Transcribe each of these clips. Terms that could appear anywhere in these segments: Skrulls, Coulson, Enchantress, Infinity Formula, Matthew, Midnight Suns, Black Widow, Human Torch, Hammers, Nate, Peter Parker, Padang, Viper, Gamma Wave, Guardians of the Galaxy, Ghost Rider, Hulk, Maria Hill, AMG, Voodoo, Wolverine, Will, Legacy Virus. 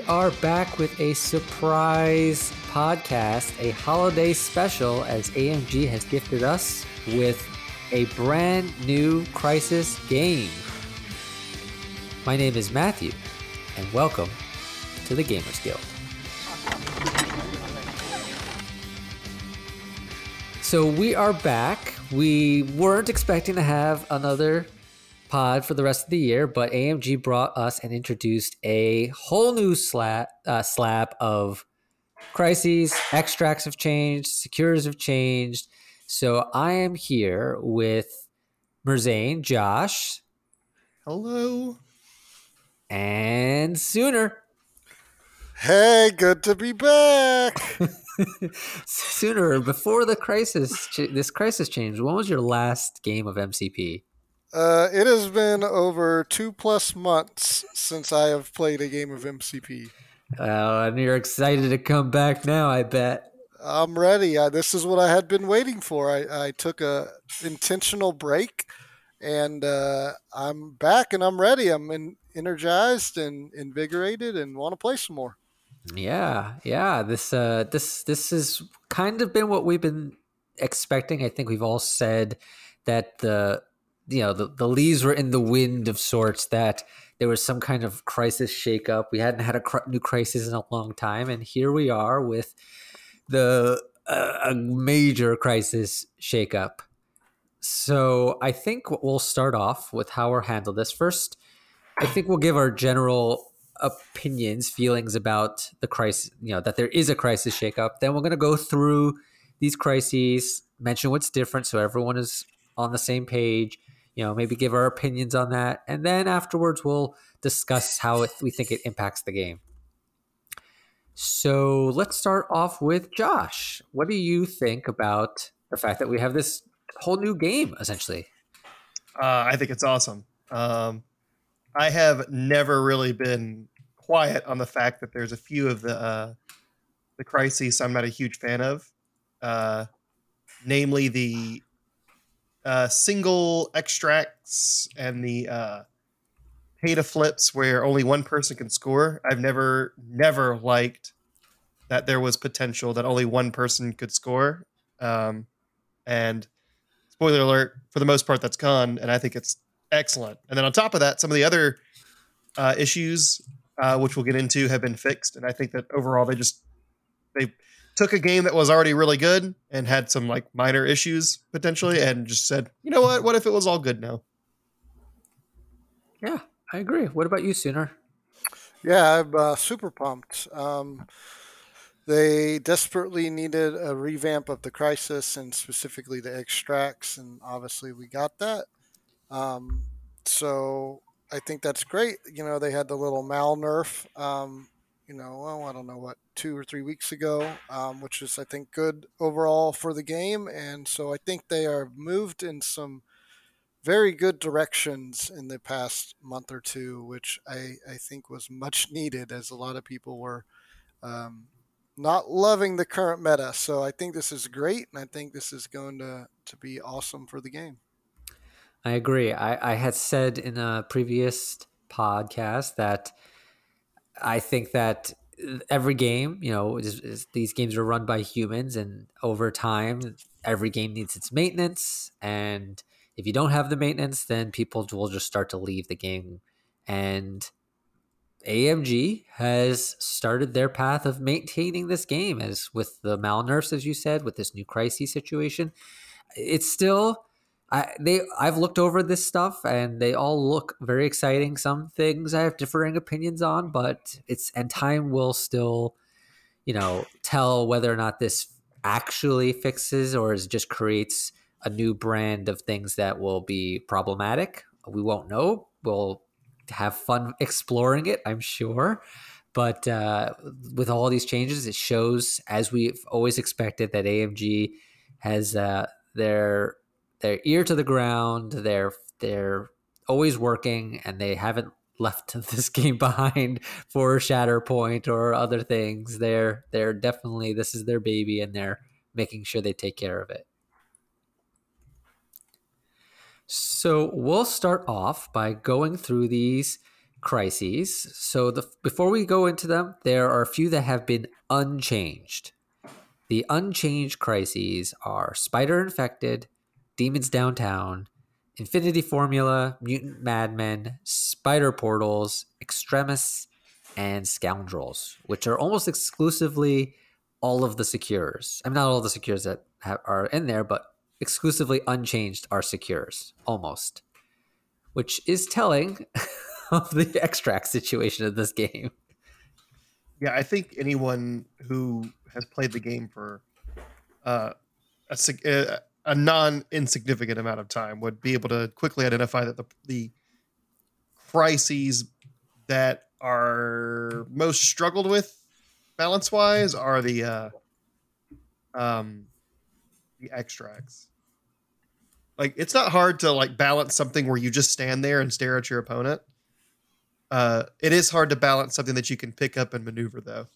We are back with a surprise podcast, a holiday special, as AMG has gifted us with a brand new Crisis game. My name is Matthew, and welcome to the Gamers Guild. So we are back. We weren't expecting to have another pod for the rest of the year, but AMG brought us and introduced a whole new slab of crises. Extracts have changed, secures have changed. So I am here with Merzain, Josh. Hello. And Sooner. Hey, good to be back. Sooner, before the crisis, this crisis changed, when was your last game of MCP? It has been over 2+ months since I have played a game of MCP. And you're excited to come back now, I bet. I'm ready. This is what I had been waiting for. I took a intentional break, and I'm back and I'm ready. I'm energized and invigorated and want to play some more. Yeah. This has kind of been what we've been expecting. I think we've all said that the leaves were in the wind of sorts, that there was some kind of crisis shakeup. We hadn't had a new crisis in a long time, and here we are with a major crisis shakeup. So I think we'll start off with how we're handled this. First, I think we'll give our general opinions, feelings about the crisis, that there is a crisis shakeup. Then we're going to go through these crises, mention what's different so everyone is on the same page. Maybe give our opinions on that. And then afterwards, we'll discuss how we think it impacts the game. So let's start off with Josh. What do you think about the fact that we have this whole new game, essentially? I think it's awesome. I have never really been quiet on the fact that there's a few of the crises I'm not a huge fan of. Namely the single extracts and the pay-to flips where only one person can score. I've never liked that there was potential that only one person could score. And spoiler alert, for the most part, that's gone, and I think it's excellent. And then on top of that, some of the other issues, which we'll get into, have been fixed. And I think that overall, they took a game that was already really good and had some minor issues potentially, and just said, you know what? What if it was all good now? Yeah, I agree. What about you, Sooner? Yeah, I'm super pumped. They desperately needed a revamp of the crisis and specifically the extracts, and obviously we got that. So I think that's great. They had the little Malnerf, I don't know what, 2 or 3 weeks ago, which is, I think, good overall for the game. And so I think they are moved in some very good directions in the past month or two, which I think was much needed, as a lot of people were not loving the current meta. So I think this is great, and I think this is going to be awesome for the game. I agree. I had said in a previous podcast that I think that every game, these games are run by humans, and over time, every game needs its maintenance. And if you don't have the maintenance, then people will just start to leave the game. And AMG has started their path of maintaining this game, as with the Malnerfs, as you said, with this new crisis situation. It's still... I've looked over this stuff, and they all look very exciting. Some things I have differing opinions on, but time will still, tell whether or not this actually fixes or is just creates a new brand of things that will be problematic. We won't know. We'll have fun exploring it, I'm sure. But with all these changes, it shows, as we've always expected, that AMG has their ear to the ground. They're always working, and they haven't left this game behind for Shatterpoint or other things. They're definitely, this is their baby, and they're making sure they take care of it. So we'll start off by going through these crises. So before we go into them, there are a few that have been unchanged. The unchanged crises are Spider Infected, Demons Downtown, Infinity Formula, Mutant Madmen, Spider Portals, Extremis, and Scoundrels, which are almost exclusively all of the secures. I mean, not all the secures that are in there, but exclusively unchanged are secures, almost. Which is telling of the extract situation of this game. Yeah, I think anyone who has played the game for a non-insignificant amount of time would be able to quickly identify that the crises that are most struggled with balance-wise are the extracts. Like, it's not hard to like balance something where you just stand there and stare at your opponent. It is hard to balance something that you can pick up and maneuver, though.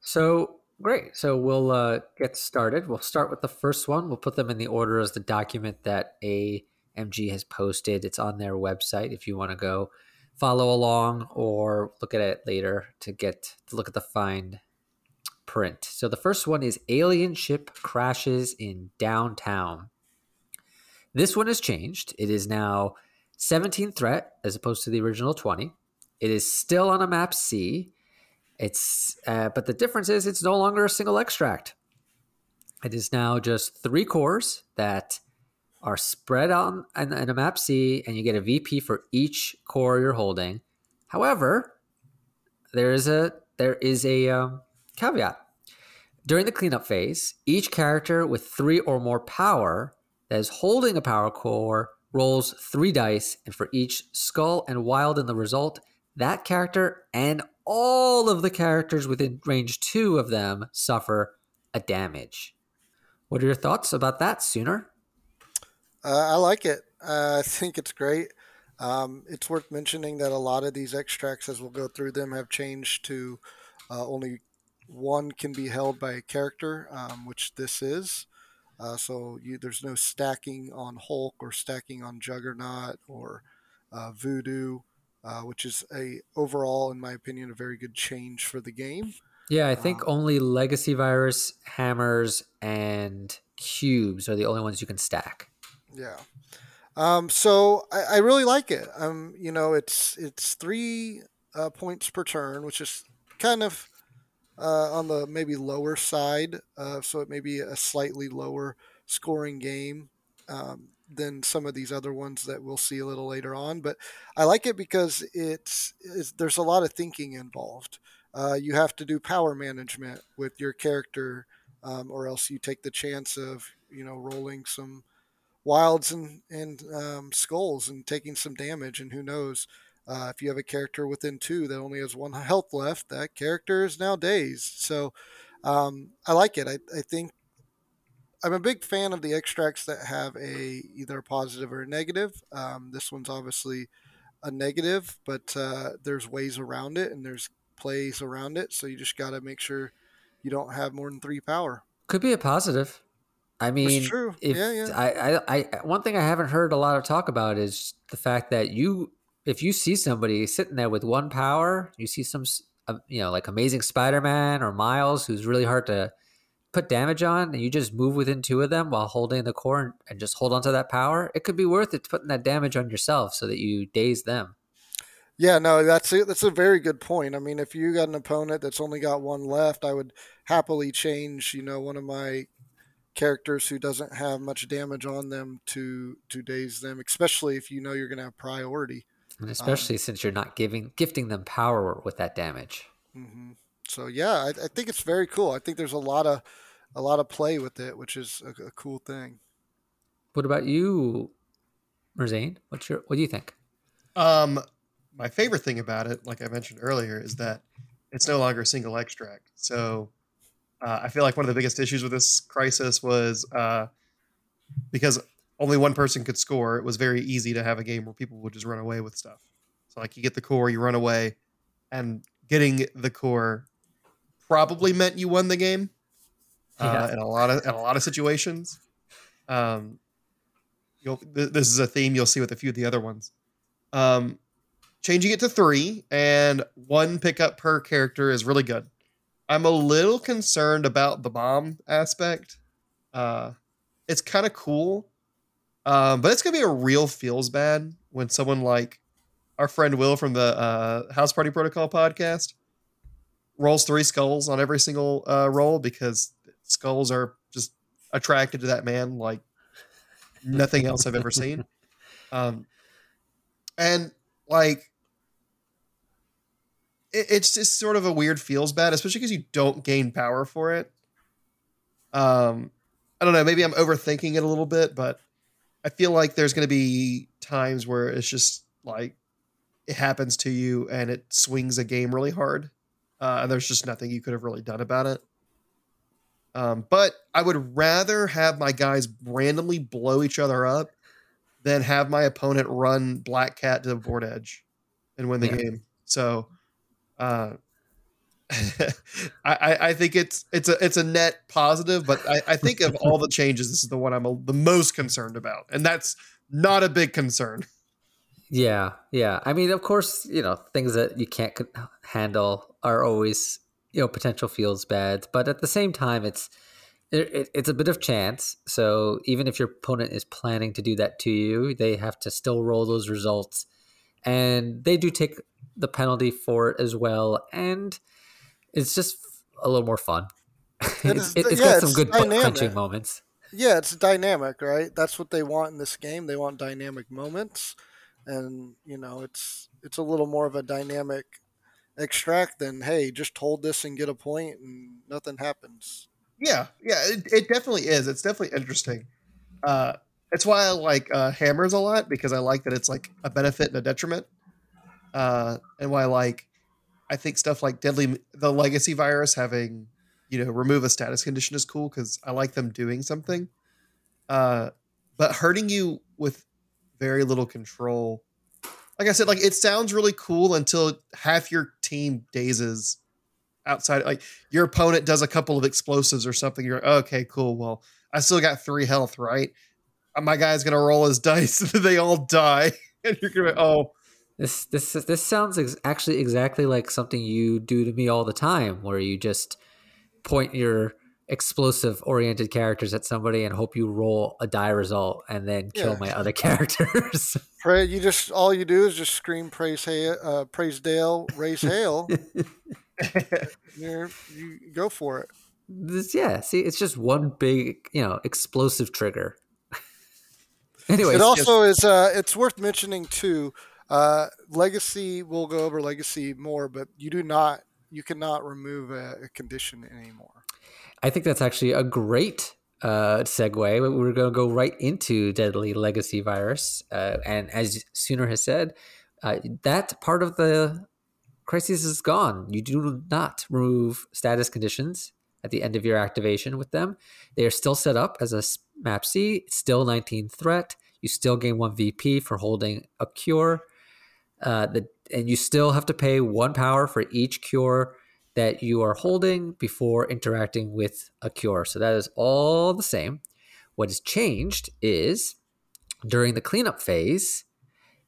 So great. So we'll get started. We'll start with the first one. We'll put them in the order as the document that AMG has posted. It's on their website if you want to go follow along or look at it later to get to look at the fine print. So the first one is Alien Ship Crashes in Downtown. This one has changed. It is now 17 threat as opposed to the original 20. It is still on a map C. It's but the difference is it's no longer a single extract. It is now just three cores that are spread on in a map C, and you get a VP for each core you're holding. However, there is a caveat. During the cleanup phase, each character with three or more power that is holding a power core rolls three dice, and for each skull and wild in the result, that character and all of the characters within range 2 of them suffer a damage. What are your thoughts about that, Sooner? I like it. I think it's great. It's worth mentioning that a lot of these extracts, as we'll go through them, have changed to only one can be held by a character, which this is. So there's no stacking on Hulk or stacking on Juggernaut or Voodoo, which is overall, in my opinion, a very good change for the game. Yeah, I think only Legacy Virus, Hammers, and Cubes are the only ones you can stack. Yeah. So I really like it. It's 3 points per turn, which is kind of... on the maybe lower side, so it may be a slightly lower scoring game than some of these other ones that we'll see a little later on. But I like it because there's a lot of thinking involved. You have to do power management with your character, or else you take the chance of rolling some wilds and skulls and taking some damage, and who knows. If you have a character within 2 that only has 1 health left, that character is now dazed. So I like it. I think I'm a big fan of the extracts that have either a positive or a negative. This one's obviously a negative, but there's ways around it and there's plays around it. So you just got to make sure you don't have more than 3 power. Could be a positive. I mean, true. I one thing I haven't heard a lot of talk about is the fact that if you see somebody sitting there with 1 power, you see some, like Amazing Spider-Man or Miles, who's really hard to put damage on, and you just move within 2 of them while holding the core and just hold on to that power, it could be worth it putting that damage on yourself so that you daze them. Yeah, no, that's a very good point. I mean, if you got an opponent that's only got 1 left, I would happily change, one of my characters who doesn't have much damage on them to daze them, especially if you're going to have priority. And especially since you're not gifting them power with that damage. Mm-hmm. So yeah, I think it's very cool. I think there's a lot of play with it, which is a cool thing. What about you, Merzain? What do you think? My favorite thing about it, like I mentioned earlier, is that it's no longer a single extract. So I feel like one of the biggest issues with this crisis was because only one person could score. It was very easy to have a game where people would just run away with stuff. So like you get the core, you run away, and getting the core probably meant you won the game in a lot of situations. This is a theme you'll see with a few of the other ones. changing it to 3 and 1 pickup per character is really good. I'm a little concerned about the bomb aspect. It's kind of cool. But it's going to be a real feels bad when someone like our friend Will from the House Party Protocol podcast rolls 3 skulls on every single roll, because skulls are just attracted to that man like nothing else I've ever seen. And like, it's just sort of a weird feels bad, especially because you don't gain power for it. I don't know. Maybe I'm overthinking it a little bit, but I feel like there's going to be times where it's just like it happens to you and it swings a game really hard. And there's just nothing you could have really done about it. But I would rather have my guys randomly blow each other up than have my opponent run Black Cat to the board edge and win the game. So I think it's a net positive, but I think of all the changes, this is the one I'm the most concerned about. And that's not a big concern. Yeah. Yeah. I mean, of course, you know, things that you can't handle are always, you know, potential feels bad, but at the same time, it's a bit of chance. So even if your opponent is planning to do that to you, they have to still roll those results, and they do take the penalty for it as well. And it's just a little more fun. It's got some good punching moments. Yeah, it's dynamic, right? That's what they want in this game. They want dynamic moments, and you know, it's a little more of a dynamic extract than, hey, just hold this and get a point and nothing happens. Yeah, it definitely is. It's definitely interesting. That's why I like Hammers a lot, because I like that it's like a benefit and a detriment. And why I think stuff like the Legacy Virus having, you know, remove a status condition is cool, because I like them doing something. But hurting you with very little control, like I said, like it sounds really cool until half your team dazes outside. Like your opponent does a couple of explosives or something. You're like, oh, okay, cool. Well, I still got 3 health, right? My guy's going to roll his dice. They all die. And you're going to, oh, This sounds actually exactly like something you do to me all the time, where you just point your explosive-oriented characters at somebody and hope you roll a die result and then kill my other characters. All you do is just scream, praise Dale, raise hail. You go for it. See, it's just one big, you know, explosive trigger. Anyway, it also is. It's worth mentioning too. Legacy, we'll go over Legacy more, but you cannot remove a condition anymore. I think that's actually a great segue. We're going to go right into Deadly Legacy Virus. And as Sooner has said, that part of the crisis is gone. You do not remove status conditions at the end of your activation with them. They are still set up as a map C, still 19 threat. You still gain 1 VP for holding a cure, and you still have to pay 1 power for each cure that you are holding before interacting with a cure. So that is all the same. What has changed is during the cleanup phase,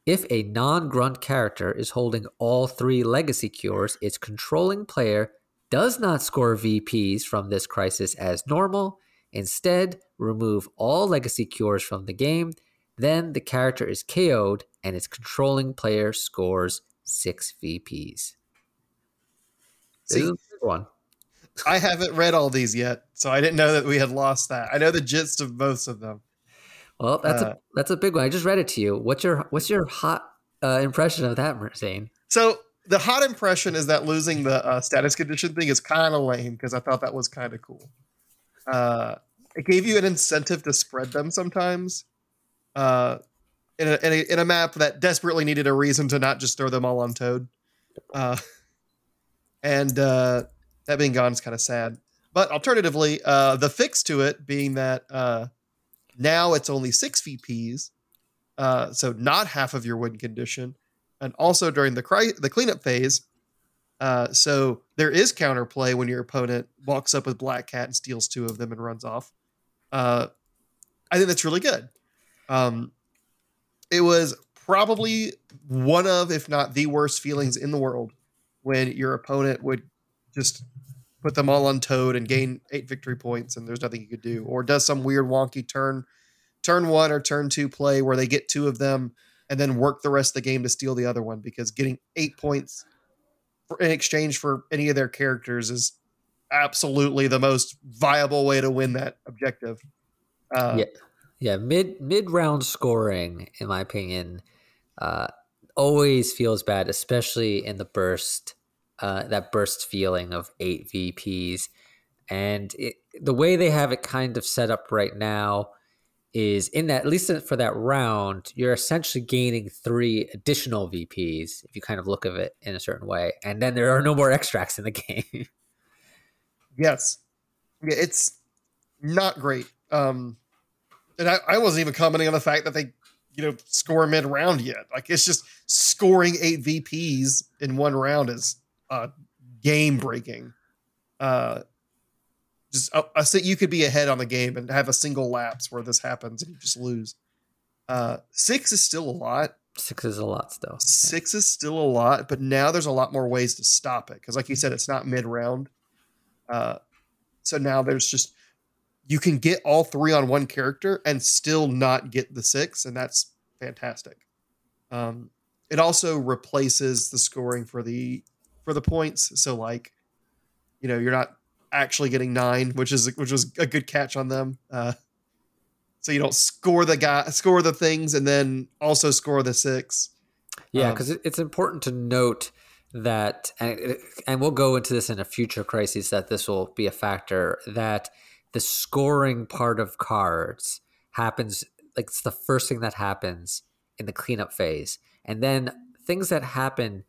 if a non-grunt character is holding all 3 legacy cures, its controlling player does not score VPs from this crisis as normal. Instead, remove all legacy cures from the game. Then the character is KO'd and its controlling player scores 6 VPs. This is a good one. I haven't read all these yet, so I didn't know that we had lost that. I know the gist of most of them. Well, that's a big one. I just read it to you. What's your hot impression of that, Merzain? So the hot impression is that losing the status condition thing is kind of lame, because I thought that was kind of cool. It gave you an incentive to spread them sometimes. In a map that desperately needed a reason to not just throw them all on Toad. And that being gone is kind of sad. But alternatively, the fix to it being that now it's only 6 VPs, so not half of your win condition, and also during the cleanup phase, so there is counterplay when your opponent walks up with Black Cat and steals 2 of them and runs off. I think that's really good. It was probably one of, if not the worst feelings in the world when your opponent would just put them all on Toad and gain 8 victory points and there's nothing you could do, or does some weird wonky turn one or turn two play where they get 2 of them and then work the rest of the game to steal the other one, because getting 8 points in exchange for any of their characters is absolutely the most viable way to win that objective. Yeah, mid-round scoring, in my opinion, always feels bad, especially in the burst, that burst feeling of 8 VPs. And the way they have it kind of set up right now is in that, at least for that round, you're essentially gaining 3 additional VPs, if you kind of look at it in a certain way. And then there are no more extracts in the game. Yes. It's not great. And I wasn't even commenting on the fact that they, score mid-round yet. Like, it's just scoring 8 VPs in one round is game-breaking. So you could be ahead on the game and have a single lapse where this happens and you just lose. 6 is still a lot. 6 is a lot still. 6 is still a lot, but now there's a lot more ways to stop it. Because like you said, it's not mid-round. So now there's just... you can get all 3 on one character and still not get the 6, and that's fantastic. It also replaces the scoring for the points. So like, you're not actually getting 9, which was a good catch on them. So you don't score the things and then also score the 6. Yeah, because it's important to note that, and we'll go into this in a future crisis, that this will be a factor that. The scoring part of cards happens, like it's the first thing that happens in the cleanup phase. And then things that happen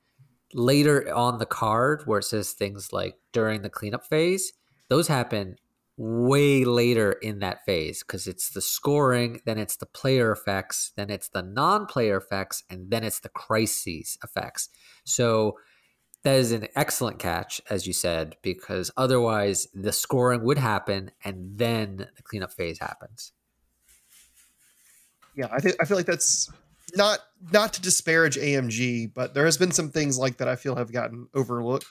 later on the card where it says things like during the cleanup phase, those happen way later in that phase because it's the scoring, then it's the player effects, then it's the non-player effects, and then it's the crises effects. So that is an excellent catch, as you said, because otherwise the scoring would happen and then the cleanup phase happens. Yeah, I feel like that's not to disparage AMG, but there has been some things like that I feel have gotten overlooked,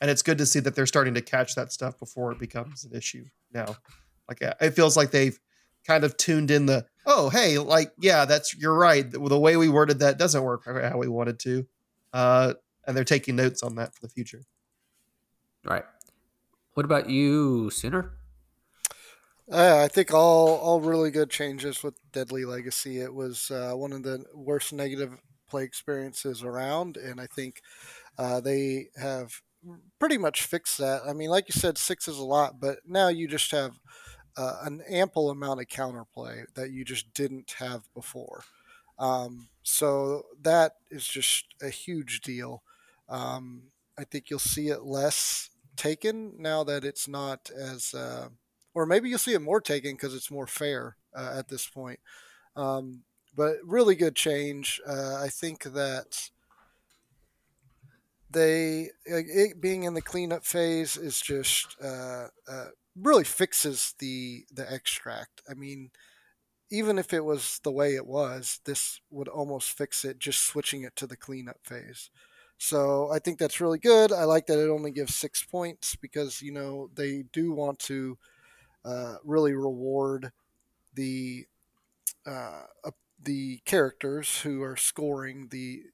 and it's good to see that they're starting to catch that stuff before it becomes an issue now. Like it feels like they've kind of tuned in the, oh, hey, like, yeah, you're right. The way we worded that doesn't work how we wanted to. And they're taking notes on that for the future. All right. What about you, Sooner? I think all really good changes with Deadly Legacy. It was one of the worst negative play experiences around, and I think they have pretty much fixed that. I mean, like you said, 6 is a lot, but now you just have an ample amount of counterplay that you just didn't have before. So that is just a huge deal. I think you'll see it less taken now that it's not as, or maybe you'll see it more taken because it's more fair at this point. But really good change. I think that it being in the cleanup phase is just really fixes the extract. I mean, even if it was the way it was, this would almost fix it, just switching it to the cleanup phase. So I think that's really good. I like that it only gives 6 points because, they do want to really reward the characters who are scoring the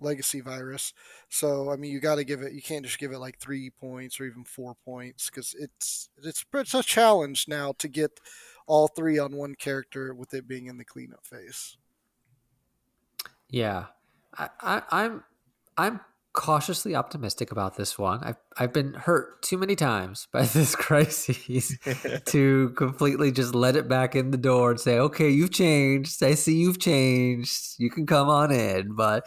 Legacy Virus. So, I mean, you got to give it, you can't just give it like 3 points or even 4 points because it's a challenge now to get all 3 on one character with it being in the cleanup phase. Yeah. I'm cautiously optimistic about this one. I've been hurt too many times by this crisis to completely just let it back in the door and say, okay, you've changed. I see you've changed. You can come on in, but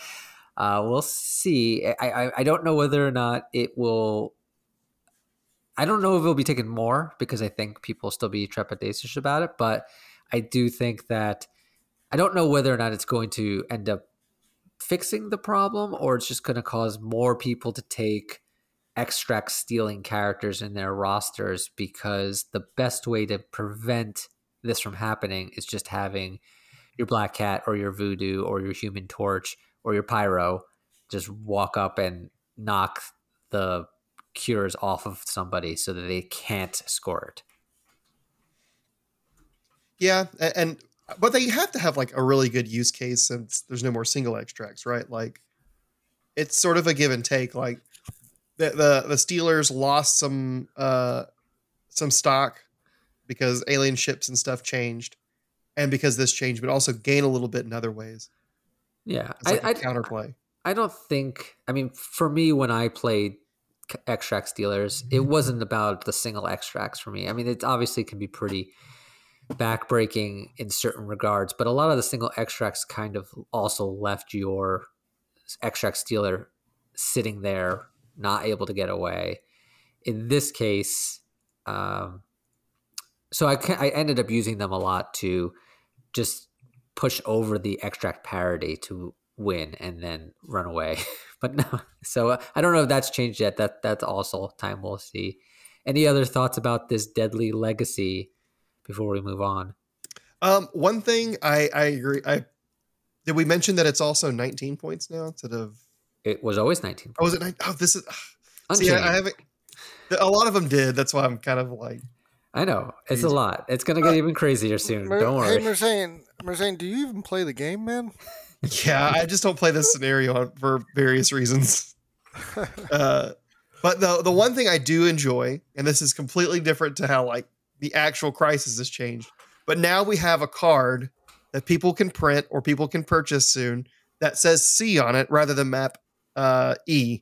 we'll see. I don't know whether or not it will. I don't know if it'll be taken more because I think people still be trepidatious about it, but I do think that I don't know whether or not it's going to end up fixing the problem or it's just going to cause more people to take extract stealing characters in their rosters, because the best way to prevent this from happening is just having your Black Cat or your Voodoo or your Human Torch or your Pyro just walk up and knock the cures off of somebody so that they can't score it. Yeah, and but they have to have like a really good use case since there's no more single extracts, right? Like it's sort of a give and take. Like the Steelers lost some stock because alien ships and stuff changed, and because this changed, but also gain a little bit in other ways. Yeah, it's like a counterplay. I don't think. I mean, for me, when I played extract Steelers, it wasn't about the single extracts for me. I mean, it obviously can be pretty backbreaking in certain regards, but a lot of the single extracts kind of also left your extract Steeler sitting there, not able to get away. In this case, so I ended up using them a lot to just push over the extract parity to win and then run away. But no, so I don't know if that's changed yet. That's also time we'll see. Any other thoughts about this Deadly Legacy before we move on? One thing I agree. Did we mention that it's also 19 points now instead of? It was always 19 points. Oh, was it 19? Oh, this is. See, I haven't. A lot of them did. That's why I'm kind of like. I know. It's a lot. It's going to get even crazier soon. Don't worry. Hey, Merzain, do you even play the game, man? Yeah, I just don't play this scenario for various reasons. But the one thing I do enjoy, and this is completely different to how like the actual crisis has changed, but now we have a card that people can print or people can purchase soon that says C on it rather than map E.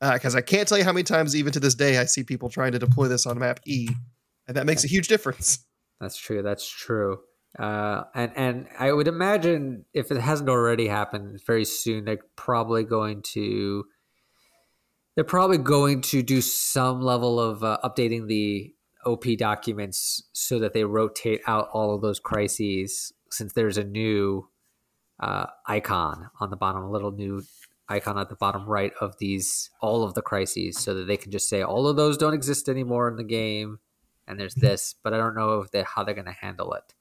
Because I can't tell you how many times even to this day I see people trying to deploy this on map E. And that makes a huge difference. That's true. That's true. And I would imagine if it hasn't already happened very soon, they're probably going to do some level of updating the OP documents so that they rotate out all of those crises, since there's a new icon on the bottom, a little new icon at the bottom right of these, all of the crises, so that they can just say all of those don't exist anymore in the game. And there's this, but I don't know how they're going to handle it.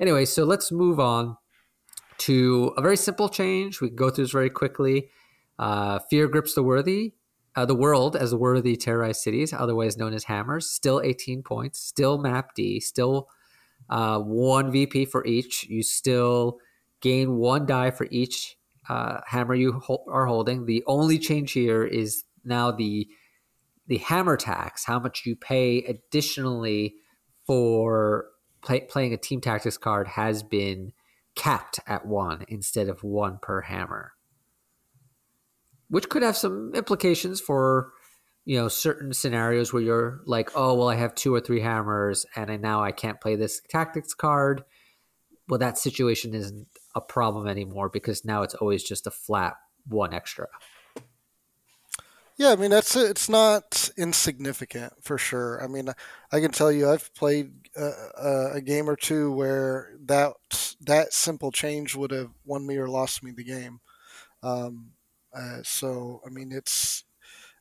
Anyway, so let's move on to a very simple change. We can go through this very quickly. Fear grips the world as the worthy terrorized cities, otherwise known as Hammers. Still 18 points. Still map D. Still one VP for each. You still gain one die for each hammer you are holding. The only change here is now the hammer tax, how much you pay additionally for playing a team tactics card, has been capped at 1 instead of 1 per hammer, which could have some implications for, you know, certain scenarios where you're like, oh, well, I have 2 or 3 hammers and now I can't play this tactics card. Well, that situation isn't a problem anymore because now it's always just a flat 1 extra. Yeah, I mean, it's not insignificant for sure. I mean, I can tell you I've played a game or two where that simple change would have won me or lost me the game. So, I mean,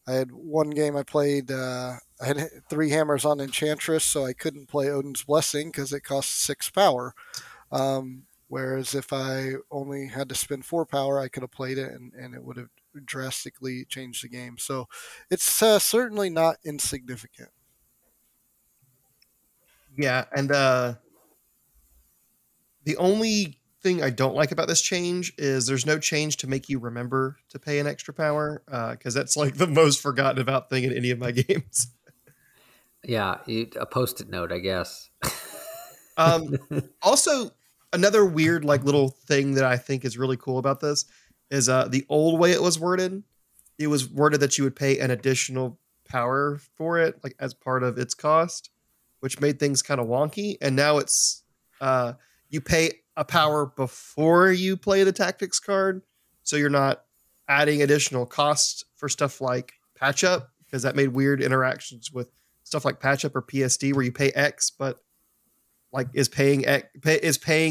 I had one game I played, I had 3 hammers on Enchantress, so I couldn't play Odin's Blessing because it cost 6 power. Whereas if I only had to spend 4 power, I could have played it and it would have drastically change the game. So it's certainly not insignificant. Yeah, and the only thing I don't like about this change is there's no change to make you remember to pay an extra power, because that's like the most forgotten about thing in any of my games. Yeah, a post-it note, I guess. Also, another weird like little thing that I think is really cool about this is the old way it was worded that you would pay an additional power for it, like as part of its cost, which made things kind of wonky. And now it's you pay a power before you play the tactics card, so you're not adding additional costs for stuff like Patch Up, because that made weird interactions with stuff like Patch Up or PSD where you pay X, but like is paying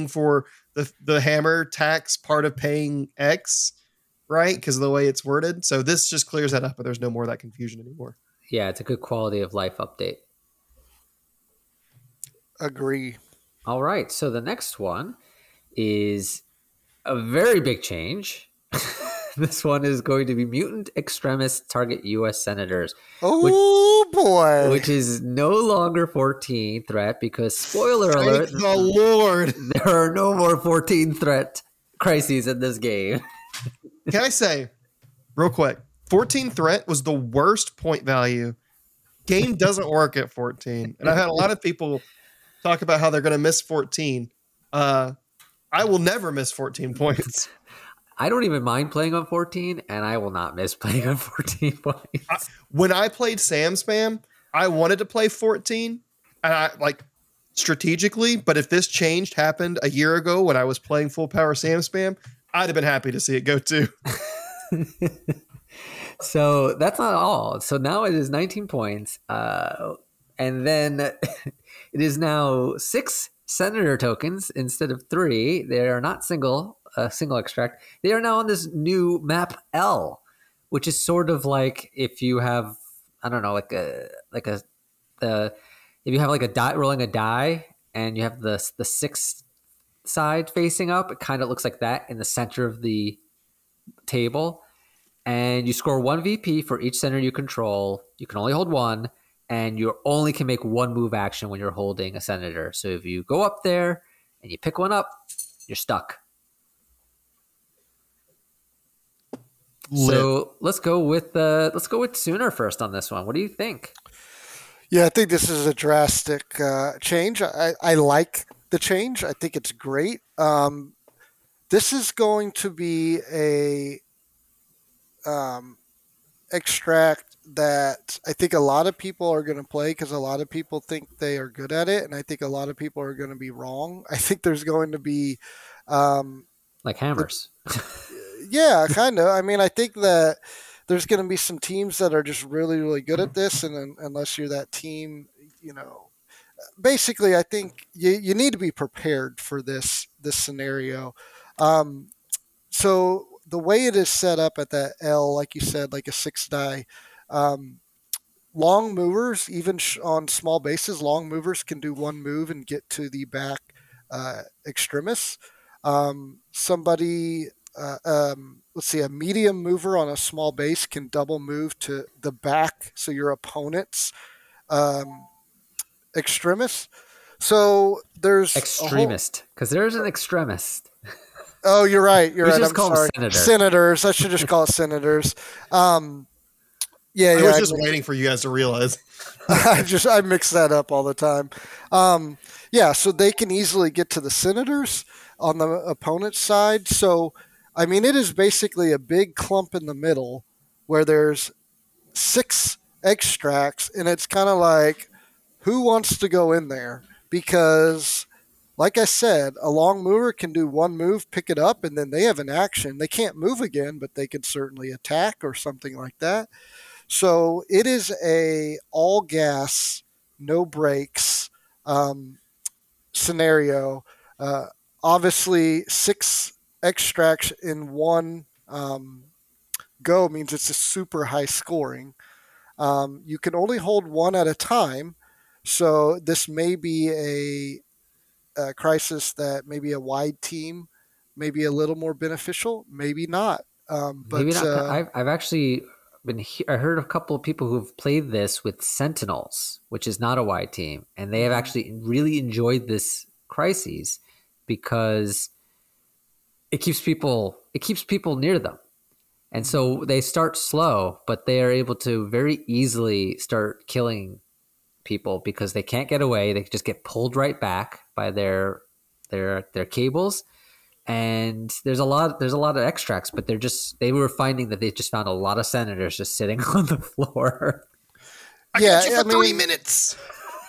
for the hammer tax part of paying X, right? Because of the way it's worded. So this just clears that up, but there's no more of that confusion anymore. Yeah, it's a good quality of life update. Agree. All right, so the next one is a very big change. This one is going to be mutant extremists target U.S. senators. Oh, boy. Which is no longer 14 threat because, spoiler alert. The Lord. There are no more 14 threat crises in this game. Can I say, real quick, 14 threat was the worst point value. Game doesn't work at 14. And I've had a lot of people talk about how they're going to miss 14. I will never miss 14 points. I don't even mind playing on 14, and I will not miss playing on 14 points. When I played Sam Spam, I wanted to play 14, and I like strategically. But if this change happened a year ago when I was playing full power Sam Spam, I'd have been happy to see it go too. So that's not all. So now it is 19 points, and then it is now 6 senator tokens instead of 3. They are not single. A single extract. They are now on this new map L, which is sort of like if you have, I don't know, if you have like a die rolling a die and you have the 6th side facing up, it kind of looks like that in the center of the table. And you score 1 VP for each center you control. You can only hold 1, and you only can make 1 move action when you're holding a senator. So if you go up there and you pick one up, you're stuck. Lit. So let's go with Sooner first on this one. What do you think? Yeah, I think this is a drastic change. I like the change. I think it's great. This is going to be a extract that I think a lot of people are going to play because a lot of people think they are good at it, and I think a lot of people are going to be wrong. I think there's going to be like hammers. Yeah, kind of. I mean, I think that there's going to be some teams that are just really, really good at this. And unless you're that team, you know, basically, I think you need to be prepared for this scenario. So the way it is set up at that L, like you said, like a 6 die, long movers, even on small bases, long movers can do 1 move and get to the back extremis. Let's see, a medium mover on a small base can double move to the back, so your opponent's extremist. So there's extremist, because there's an extremist. Oh, you're right. You're right. I'm sorry. Senators. I should just call it senators. I was just waiting for you guys to realize. I mix that up all the time. So they can easily get to the senators on the opponent's side. So, I mean, it is basically a big clump in the middle where there's 6 extracts, and it's kind of like, who wants to go in there? Because, like I said, a long mover can do 1 move, pick it up, and then they have an action. They can't move again, but they can certainly attack or something like that. So it is a all gas, no breaks scenario. Obviously, 6 extracts in one go means it's a super high scoring. You can only hold 1 at a time. So this may be a crisis that maybe a wide team may be a little more beneficial, maybe not. I've actually... I heard a couple of people who've played this with Sentinels, which is not a wide team, and they have actually really enjoyed this crisis because it keeps people near them, and so they start slow, but they are able to very easily start killing people because they can't get away. They just get pulled right back by their cables. And there's a lot of extracts, but they were finding that they found a lot of senators just sitting on the floor. I got you for 3 minutes.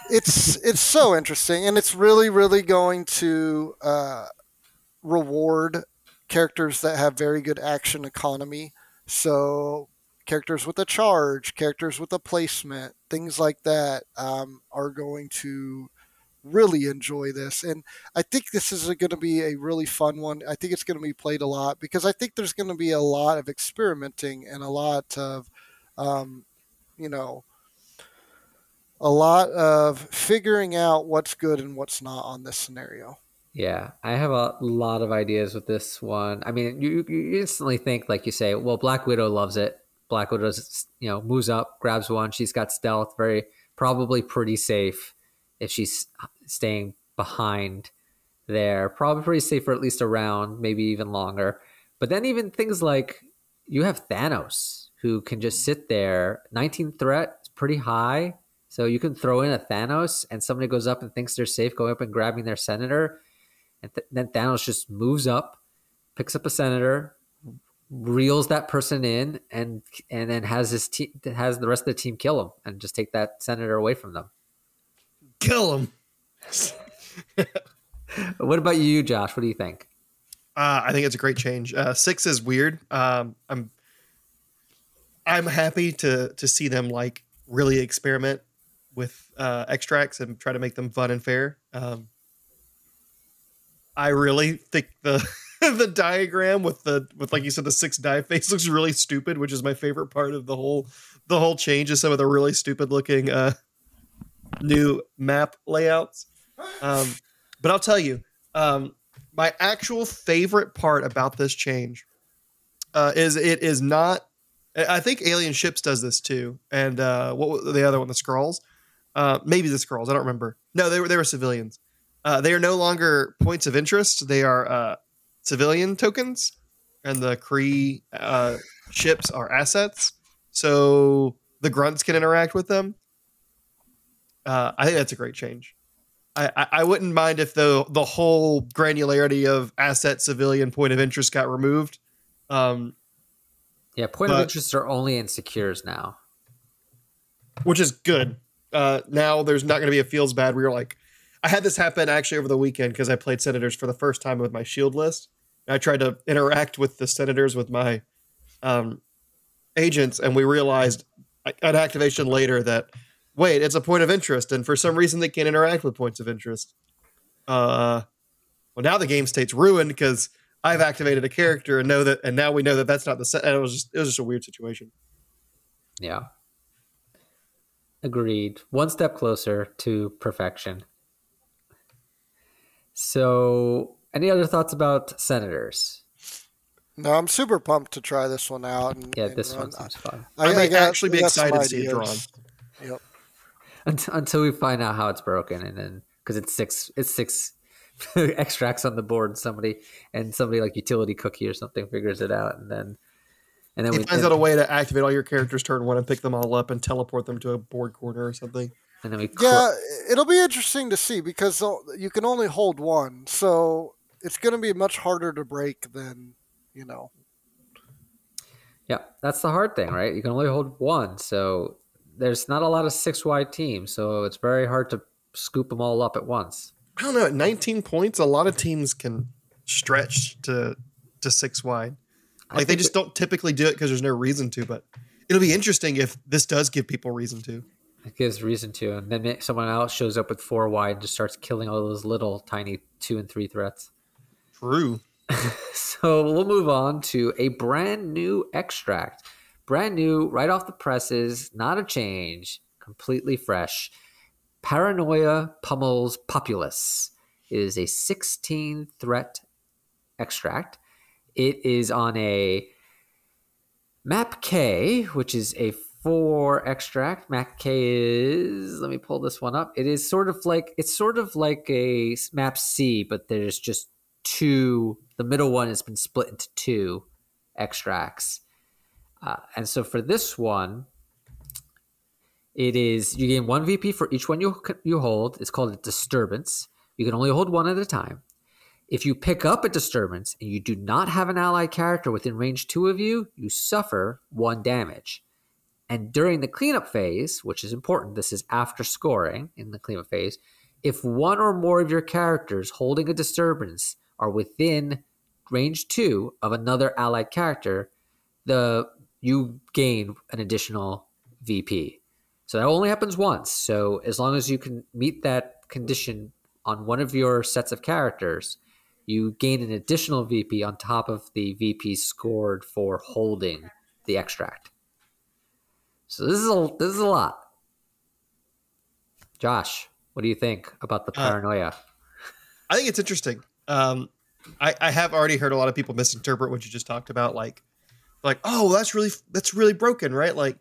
It's so interesting, and it's really, really going to reward characters that have very good action economy. So characters with a charge, characters with a placement, things like that are going to really enjoy this, and I think this is going to be a really fun one. I think it's going to be played a lot because I think there's going to be a lot of experimenting and a lot of figuring out what's good and what's not on this scenario. Yeah, I have a lot of ideas with this one. I mean, you instantly think, like you say, well, Black Widow loves it. Black Widow, moves up, grabs one. She's got stealth, very probably pretty safe if she's staying behind there. Probably pretty safe for at least a round, maybe even longer. But then even things like you have Thanos, who can just sit there. 19 threat is pretty high. So you can throw in a Thanos and somebody goes up and thinks they're safe, going up and grabbing their senator. And then Thanos just moves up, picks up a senator, reels that person in, and then has the rest of the team kill him and just take that senator away from them. Kill him. What about you, Josh? What do you think? I think it's a great change. 6 is weird. I'm happy to see them like really experiment with extracts and try to make them fun and fair. I really think the diagram with like you said, the 6 die face looks really stupid, which is my favorite part of the whole change is some of the really stupid looking new map layouts. But I'll tell you, my actual favorite part about this change is it is not. I think Alien Ships does this too, and what was the other one? The Skrulls, maybe the Skrulls. I don't remember. No, they were civilians. They are no longer points of interest. They are civilian tokens, and the Kree ships are assets. So the grunts can interact with them. I think that's a great change. I wouldn't mind if the whole granularity of asset, civilian, point of interest got removed. Yeah, point of interest are only in secures now, which is good. Now there's not going to be a feels bad where you're like, I had this happen actually over the weekend because I played Senators for the first time with my shield list. And I tried to interact with the Senators with my agents, and we realized an activation later that, wait, it's a point of interest, and for some reason they can't interact with points of interest. Well, now the game state's ruined because I've activated a character and know that, and now we know that that's not the set. And it was just a weird situation. Yeah, agreed. One step closer to perfection. So, any other thoughts about Senators? No, I'm super pumped to try this one out. This one seems fun. I may actually be excited to see it drawn. Yep. Until we find out how it's broken, and then because it's six extracts on the board, and somebody like Utility Cookie or something figures it out, and then he finds out a way to activate all your characters turn one and pick them all up and teleport them to a board corner or something. And then it'll be interesting to see because you can only hold one, so it's going to be much harder to break than . Yeah, that's the hard thing, right? You can only hold one, so. There's not a lot of 6-wide teams, so it's very hard to scoop them all up at once. I don't know. At 19 points, a lot of teams can stretch to 6-wide. Like they just don't typically do it because there's no reason to. But it'll be interesting if this does give people reason to. It gives reason to, and then someone else shows up with 4-wide and just starts killing all those little tiny 2 and 3 threats. True. So we'll move on to a brand new extract. Brand new, right off the presses, not a change, completely fresh. Paranoia Pummels Populace. It is a 16 threat extract. It is on a map K, which is a 4 extract. Map K is, let me pull this one up. It is sort of like a map C, but there's just 2. The middle one has been split into 2 extracts. And so for this one, it is you gain 1 VP for each one you hold. It's called a disturbance. You can only hold one at a time. If you pick up a disturbance and you do not have an ally character within range 2 of you, you suffer 1 damage. And during the cleanup phase, which is important, this is after scoring in the cleanup phase, if one or more of your characters holding a disturbance are within range 2 of another allied character, you gain an additional VP. So that only happens once. So as long as you can meet that condition on one of your sets of characters, you gain an additional VP on top of the VP scored for holding the extract. So this is a lot. Josh, what do you think about the paranoia? I think it's interesting. I have already heard a lot of people misinterpret what you just talked about. Like, oh, that's really broken, right? Like,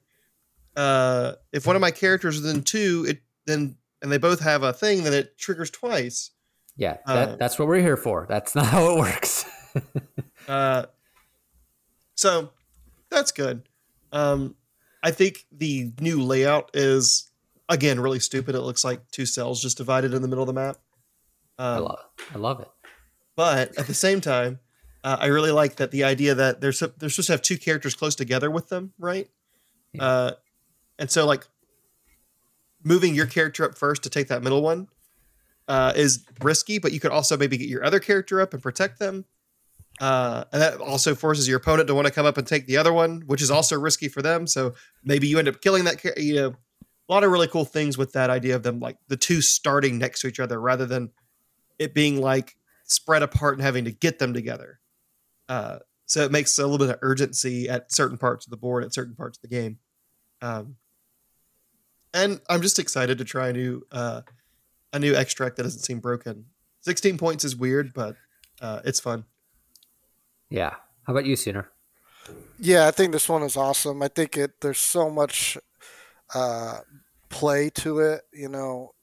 if one of my characters is in two, and they both have a thing, then it triggers twice. Yeah, that's what we're here for. That's not how it works. So that's good. I think the new layout is, again, really stupid. It looks like two cells just divided in the middle of the map. I love it. But at the same time, I really like that the idea that they're supposed to have two characters close together with them, right? Yeah. And so, like, moving your character up first to take that middle one is risky, but you could also maybe get your other character up and protect them. And that also forces your opponent to want to come up and take the other one, which is also risky for them. So maybe you end up killing that character. You know, a lot of really cool things with that idea of them, like the two starting next to each other rather than it being like spread apart and having to get them together. So it makes a little bit of urgency at certain parts of the board, at certain parts of the game. And I'm just excited to try a new extract that doesn't seem broken. 16 points is weird, but it's fun. Yeah. How about you, Sooner? Yeah, I think this one is awesome. I think there's so much play to it. You know,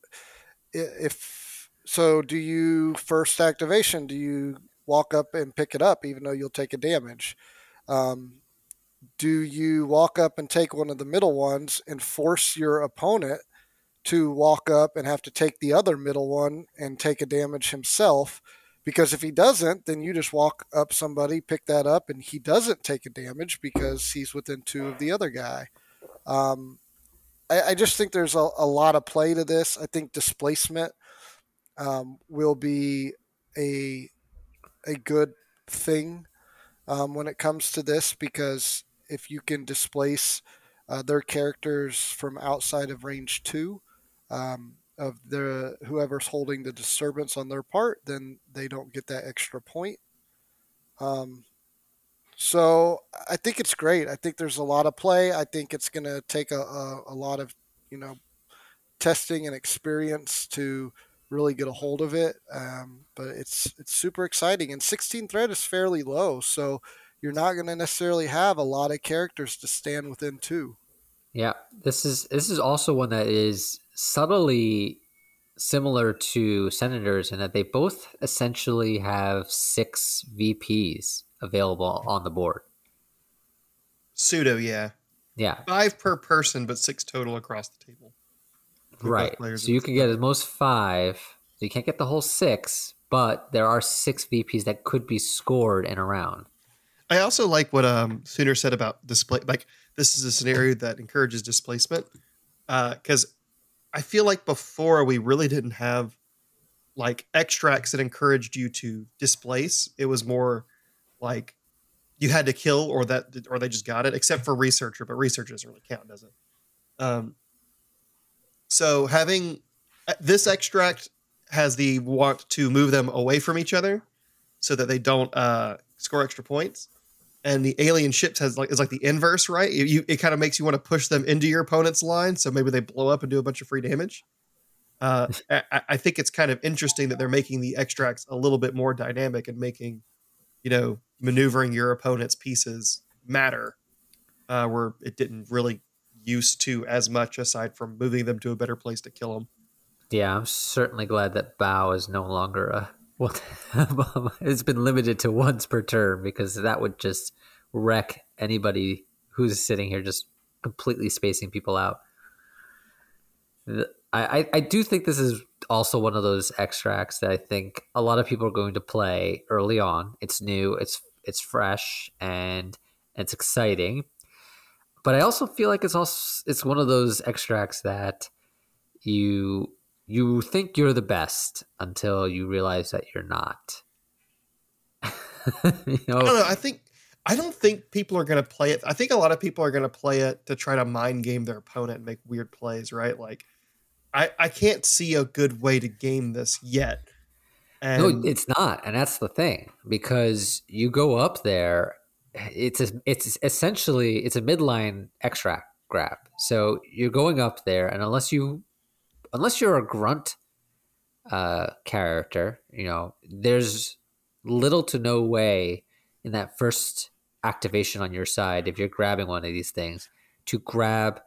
do you first activation? Do you walk up and pick it up, even though you'll take a damage? Do you walk up and take one of the middle ones and force your opponent to walk up and have to take the other middle one and take a damage himself? Because if he doesn't, then you just walk up somebody, pick that up, and he doesn't take a damage because he's within two of the other guy. I just think there's a lot of play to this. I think displacement will be a good thing when it comes to this, because if you can displace their characters from outside of range 2, of whoever's holding the disturbance on their part, then they don't get that extra point. So I think it's great. I think there's a lot of play. I think it's going to take a lot of, you know, testing and experience to really get a hold of it. But it's super exciting, and 16 thread is fairly low. So you're not going to necessarily have a lot of characters to stand within two. Yeah. This is also one that is subtly similar to Senators in that they both essentially have 6 VPs available on the board. Pseudo, yeah. Yeah. 5 per person, but 6 total across the table. Right. So you can get at most 5. So you can't get the whole 6, but there are 6 VPs that could be scored in a round. I also like what Sooner said about display. Like, this is a scenario that encourages displacement, because I feel like before we really didn't have like extracts that encouraged you to displace. It was more like you had to kill or they just got it, except for researcher, but research doesn't really count, does it? So having this extract has the want to move them away from each other so that they don't score extra points. And the alien ships is like the inverse, right? It kind of makes you want to push them into your opponent's line, so maybe they blow up and do a bunch of free damage. I think it's kind of interesting that they're making the extracts a little bit more dynamic and making, you know, maneuvering your opponent's pieces matter, where it didn't really used to as much, aside from moving them to a better place to kill them. Yeah, I'm certainly glad that Bao is no longer a... Well, it's been limited to once per turn, because that would just wreck anybody who's sitting here just completely spacing people out. I do think this is also one of those extracts that I think a lot of people are going to play early on. It's new, it's fresh, and it's exciting. But I also feel like it's one of those extracts that you think you're the best until you realize that you're not. You know? I don't think people are going to play it. I think a lot of people are going to play it to try to mind game their opponent and make weird plays, right? Like, I can't see a good way to game this yet. And no, it's not. And that's the thing, because you go up there, it's essentially a midline extract grab. So you're going up there, and unless you're a grunt character. You know, there's little to no way in that first activation on your side, if you're grabbing one of these things, to grab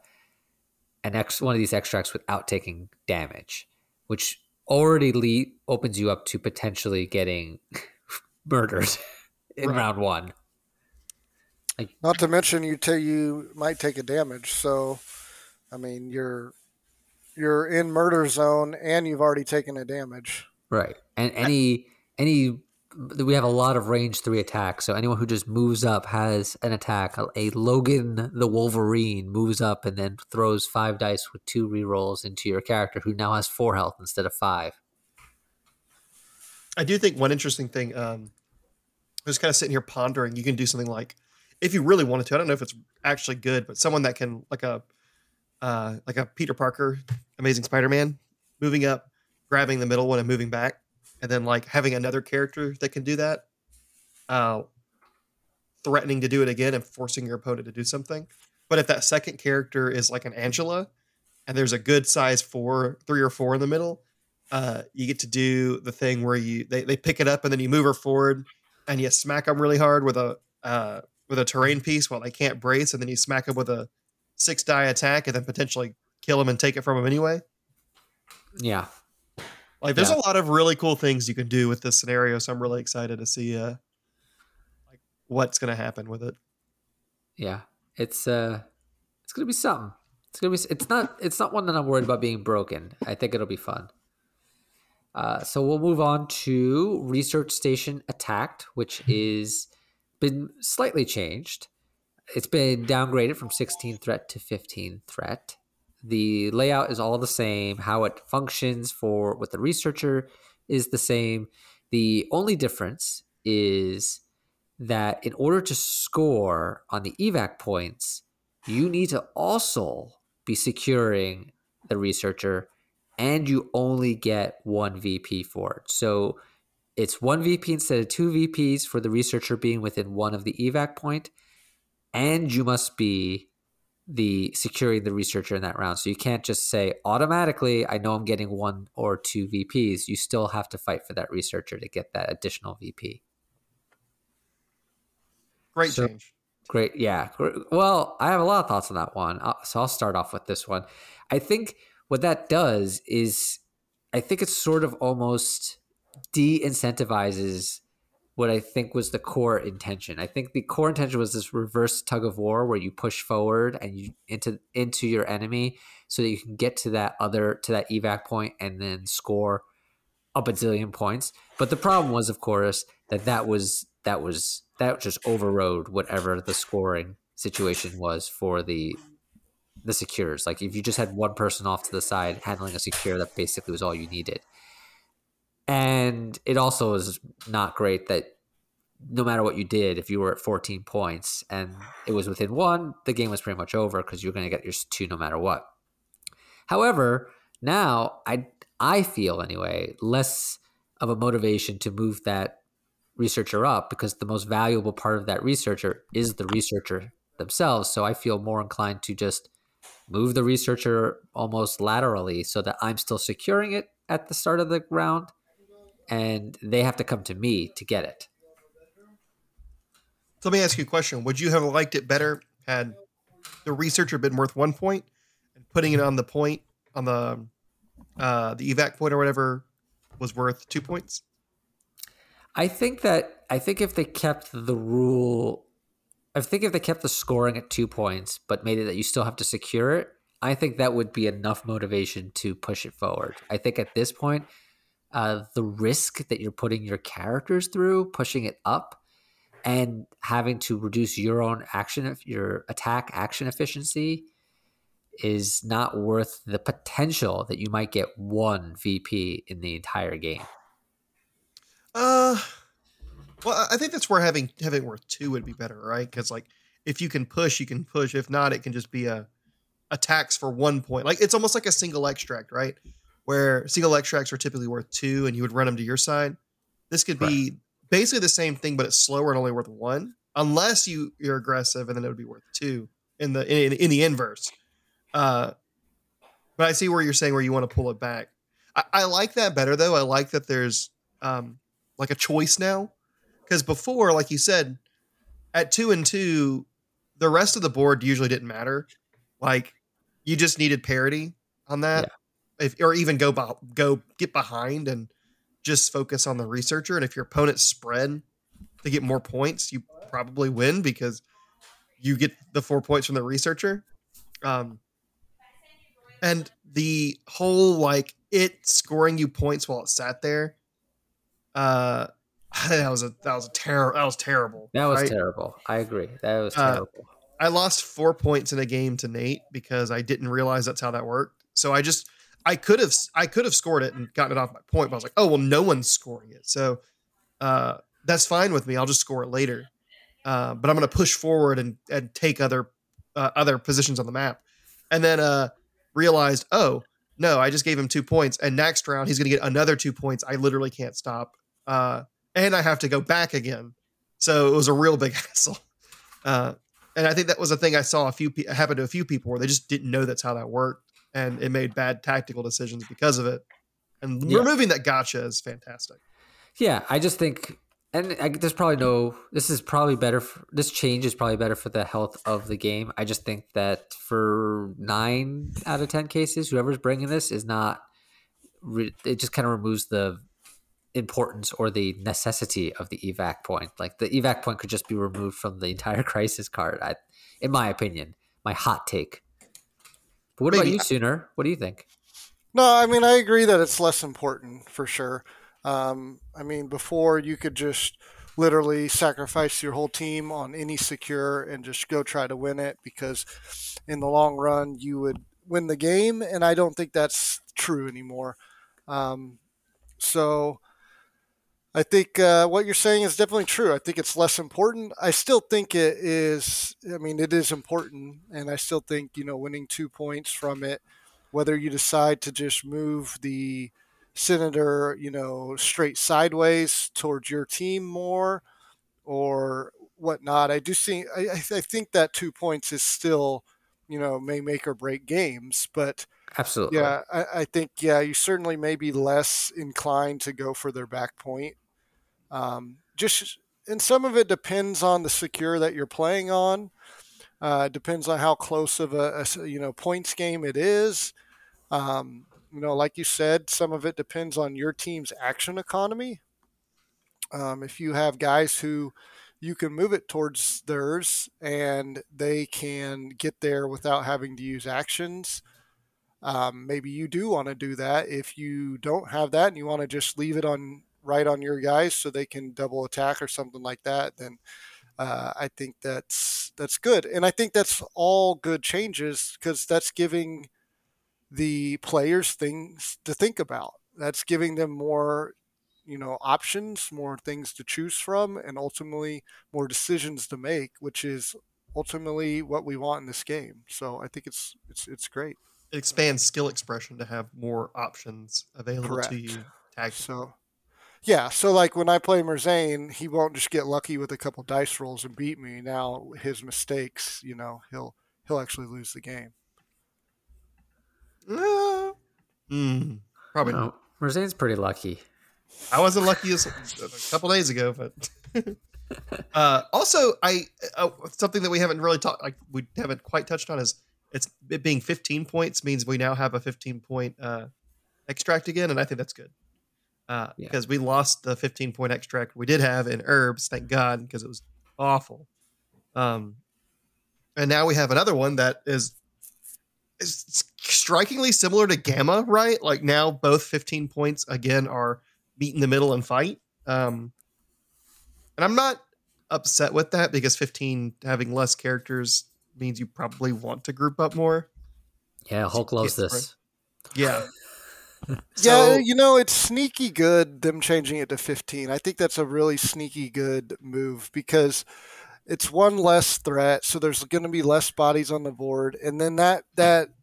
one of these extracts without taking damage, which already opens you up to potentially getting murdered in round one. Like, not to mention you might take a damage. So, I mean, you're in murder zone and you've already taken a damage. Right. And we have a lot of range 3 attacks. So anyone who just moves up has an attack. A Logan the Wolverine moves up and then throws 5 dice with 2 rerolls into your character, who now has 4 health instead of 5. I do think one interesting thing, I was kind of sitting here pondering, you can do something like, if you really wanted to, I don't know if it's actually good, but someone that can, like a Peter Parker, Amazing Spider-Man, moving up, grabbing the middle one and moving back, and then like having another character that can do that, threatening to do it again and forcing your opponent to do something. But if that second character is like an Angela, and there's a good size 3 or 4 in the middle, you get to do the thing where they pick it up and then you move her forward and you smack them really hard with a terrain piece while they can't brace, and then you smack them with a 6 die attack and then potentially kill them and take it from them anyway. Yeah. Like there's a lot of really cool things you can do with this scenario. So I'm really excited to see like what's going to happen with it. Yeah. It's going to be something. It's not one that I'm worried about being broken. I think it'll be fun. So we'll move on to Research Station Attacked, which is been slightly changed. It's been downgraded from 16 threat to 15 threat. The layout is all the same. How it functions with the researcher is the same. The only difference is that in order to score on the evac points, you need to also be securing the researcher, and you only get 1 VP for it. So it's 1 VP instead of 2 VPs for the researcher being within one of the evac point, and you must be securing the researcher in that round. So you can't just say automatically, I know I'm getting 1 or 2 VPs. You still have to fight for that researcher to get that additional VP. Great change. Great, yeah. Well, I have a lot of thoughts on that one. So I'll start off with this one. I think what that does is, I think it's sort of almost de-incentivizes what I think was the core intention. I think the core intention was this reverse tug of war where you push forward and you into your enemy so that you can get to that evac point and then score a bazillion points. But the problem was, of course, that just overrode whatever the scoring situation was for the secures. Like if you just had one person off to the side handling a secure, that basically was all you needed. And it also is not great that no matter what you did, if you were at 14 points and it was within 1, the game was pretty much over because you're going to get your 2 no matter what. However, now I feel anyway, less of a motivation to move that researcher up because the most valuable part of that researcher is the researcher themselves. So I feel more inclined to just move the researcher almost laterally so that I'm still securing it at the start of the round, and they have to come to me to get it. So let me ask you a question. Would you have liked it better had the researcher been worth 1 point and putting it on the point on the evac point or whatever was worth 2 points? I think if they kept the rule, I think if they kept the scoring at 2 points, but made it that you still have to secure it, I think that would be enough motivation to push it forward. I think at this point, the risk that you're putting your characters through, pushing it up, and having to reduce your own your attack action efficiency is not worth the potential that you might get 1 VP in the entire game. Well, I think that's where having worth 2 would be better, right? Because like if you can push, you can push. If not, it can just be a tax for 1 point. Like it's almost like a single extract, right? Where single extracts are typically worth 2 and you would run them to your side. This could be basically the same thing, but it's slower and only worth 1, unless you're aggressive, and then it would be worth 2 in the inverse. But I see where you're saying where you want to pull it back. I like that better, though. I like that there's like a choice now, because before, like you said, at 2 and 2, the rest of the board usually didn't matter. Like you just needed parity on that, yeah. If, or even go get behind and just focus on the researcher. And if your opponent spread to get more points, you probably win because you get the 4 points from the researcher. And the whole, like, it scoring you points while it sat there. That was terrible. That was terrible. I agree. That was terrible. I lost 4 points in a game to Nate because I didn't realize that's how that worked. So I could have scored it and gotten it off my point, but I was like, oh, well, no one's scoring it. So that's fine with me. I'll just score it later. But I'm going to push forward and take other positions on the map. And then realized, oh, no, I just gave him 2 points. And next round, he's going to get another 2 points. I literally can't stop. And I have to go back again. So it was a real big hassle. And I think that was a thing I saw happened to a few people where they just didn't know that's how that worked. And it made bad tactical decisions because of it. And removing that gotcha is fantastic. Yeah, I just think... And this change is probably better for the health of the game. I just think that for 9 out of 10 cases, whoever's bringing this is not. It just kind of removes the importance or the necessity of the evac point. Like the evac point could just be removed from the entire crisis card. In my opinion, my hot take. But what about you, Sooner? What do you think? No, I mean I agree that it's less important for sure. I mean, before you could just literally sacrifice your whole team on any secure and just go try to win it because in the long run you would win the game. And I don't think that's true anymore. So I think what you're saying is definitely true. I think it's less important. I still think it is. I mean, it is important. And I still think, winning 2 points from it, whether you decide to just move the Senator, straight sideways towards your team more or whatnot. I do see, I think that 2 points is still, may make or break games, but absolutely. Yeah, I think, you certainly may be less inclined to go for their back point. And some of it depends on the secure that you're playing on. Depends on how close of a points game it is. Like you said, some of it depends on your team's action economy. If you have guys who you can move it towards theirs and they can get there without having to use actions, maybe you do want to do that. If you don't have that and you want to just leave it on your guys so they can double attack or something like that, then I think that's good. And I think that's all good changes because that's giving the players things to think about. That's giving them more, options, more things to choose from, and ultimately more decisions to make, which is ultimately what we want in this game. So I think it's great. It expands skill expression to have more options available Correct. To you. So, yeah. So like when I play Merzain, he won't just get lucky with a couple dice rolls and beat me. Now his mistakes, he'll actually lose the game. No. Probably not. Merzain's pretty lucky. I wasn't lucky a couple days ago, but also something that we haven't really touched on is it being 15 points means we now have a 15 point extract again, and I think that's good because we lost the 15 point extract we did have in herbs, thank God, because it was awful. And now we have another one that is strikingly similar to Gamma, right? Like now both 15 points again are meet in the middle and fight. And I'm not upset with that because 15 having less characters means you probably want to group up more. Yeah, Hulk loves this. Yeah. So, yeah, it's sneaky good them changing it to 15. I think that's a really sneaky good move because it's one less threat, so there's going to be less bodies on the board. And then that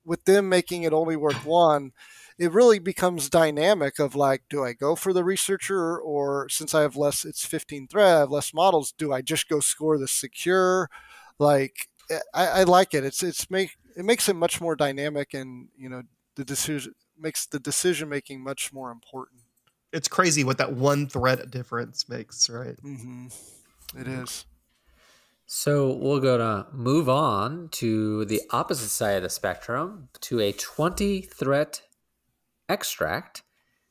with them making it only work one, it really becomes dynamic of like, do I go for the researcher or since I have less, it's 15 threat, I have less models, do I just go score the secure? Like, I like it. It makes it much more dynamic and, the decision makes the decision making much more important. It's crazy what that one thread difference makes, right? Mm-hmm. It is. So we're going to move on to the opposite side of the spectrum, to a 20-threat extract.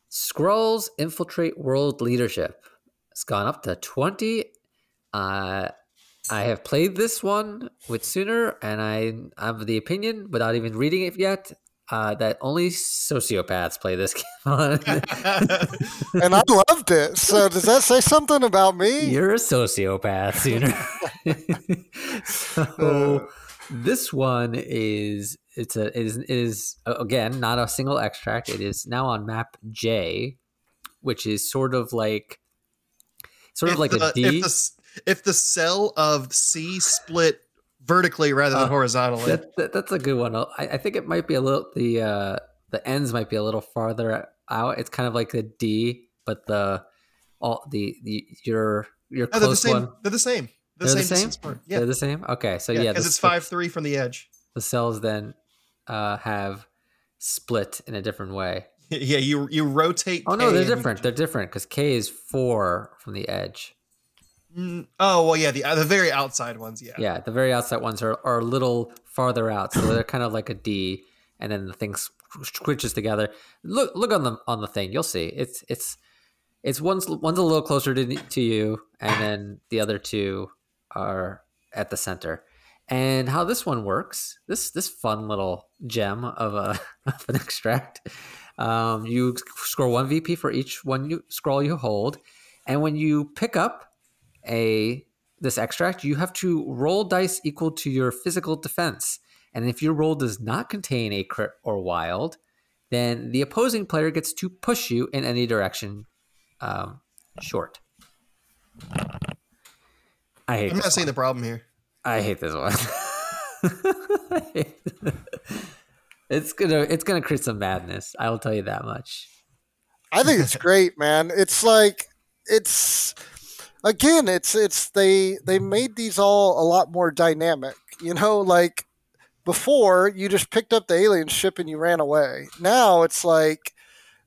Skrulls infiltrate world leadership. It's gone up to 20. I have played this one with Sooner, and I'm of the opinion, without even reading it yet, that only sociopaths play this game on. And I loved it. So does that say something about me? You're a sociopath, Sooner. So this one is it is again not a single extract. It is now on map J, which is sort of like a D. If the cell of C split vertically rather than horizontally. That's a good one. I think it might be a little, the ends might be a little farther out. It's kind of like the D, but your close the same, one. They're the same. The same. Yeah. They're the same. Okay, so yeah, because it's 5'3" from the edge. The cells then have split in a different way. Yeah, you rotate. Oh no, they're different. They're different because K is 4 from the edge. Oh, well, yeah, the very outside ones, yeah. Yeah, the very outside ones are a little farther out, so they're kind of like a D, and then the thing squishes together. Look on the thing, you'll see. It's one's a little closer to you, and then the other two are at the center. And how this one works, this fun little gem of an extract, you score 1 VP for each scroll you hold, and when you pick up this extract, you have to roll dice equal to your physical defense, and if your roll does not contain a crit or wild, then the opposing player gets to push you in any direction short. I'm not seeing the problem here. I hate this one. It's gonna create some madness, I will tell you that much. I think it's great, man. Again, they made these all a lot more dynamic. You know, like before, you just picked up the alien ship and you ran away. Now it's like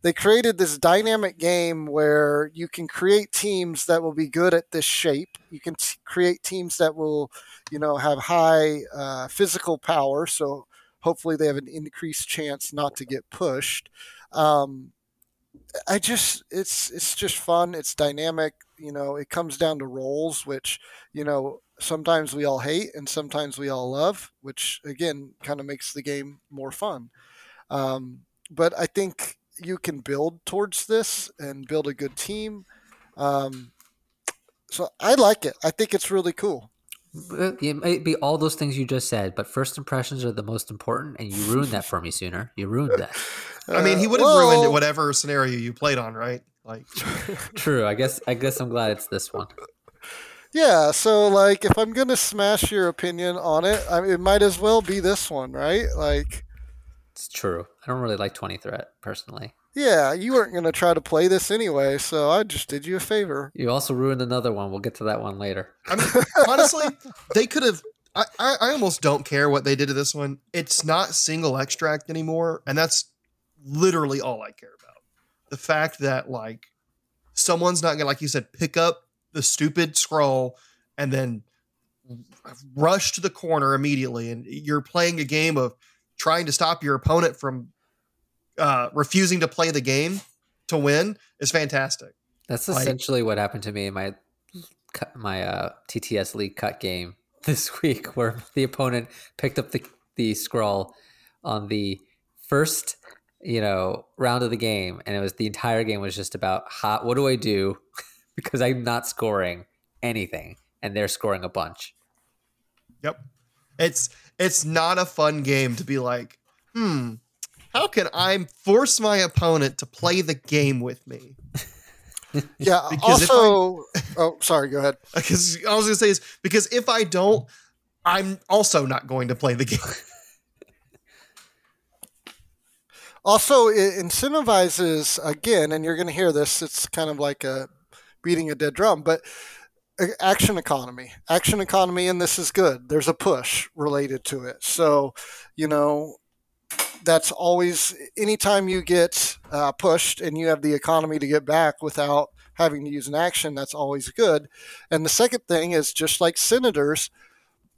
they created this dynamic game where you can create teams that will be good at this shape. You can create teams that will, have high physical power. So hopefully they have an increased chance not to get pushed. It's just fun. It's dynamic. It comes down to roles, which, sometimes we all hate and sometimes we all love, which again, kind of makes the game more fun. But I think you can build towards this and build a good team. So I like it. I think it's really cool. It might be all those things you just said, but first impressions are the most important, and you ruined that for me, Sooner. You ruined that. I mean, he would have ruined whatever scenario you played on, right? Like, true. I guess I'm glad it's this one. Yeah. So, like, if I'm gonna smash your opinion on it, it might as well be this one, right? Like, it's true. I don't really like 20 Threat personally. Yeah, you weren't gonna try to play this anyway, so I just did you a favor. You also ruined another one. We'll get to that one later. I mean, honestly, they could have. I almost don't care what they did to this one. It's not single extract anymore, and that's literally all I care about. The fact that, like, someone's not gonna, like you said, pick up the stupid scroll and then rush to the corner immediately, and you're playing a game of trying to stop your opponent from refusing to play the game to win is fantastic. That's essentially what happened to me in my TTS League Cut game this week, where the opponent picked up the scroll on the first round of the game, and it was the entire game was just about what do I do because I'm not scoring anything and they're scoring a bunch. Yep. It's not a fun game to be like, how can I force my opponent to play the game with me? Yeah. Oh, sorry. Go ahead. Because I was going to say is because if I don't, I'm also not going to play the game. Also, it incentivizes, again, and you're going to hear this. It's kind of like beating a dead drum, but action economy, and this is good. There's a push related to it. So, that's always, anytime you get pushed and you have the economy to get back without having to use an action, that's always good. And the second thing is, just like senators,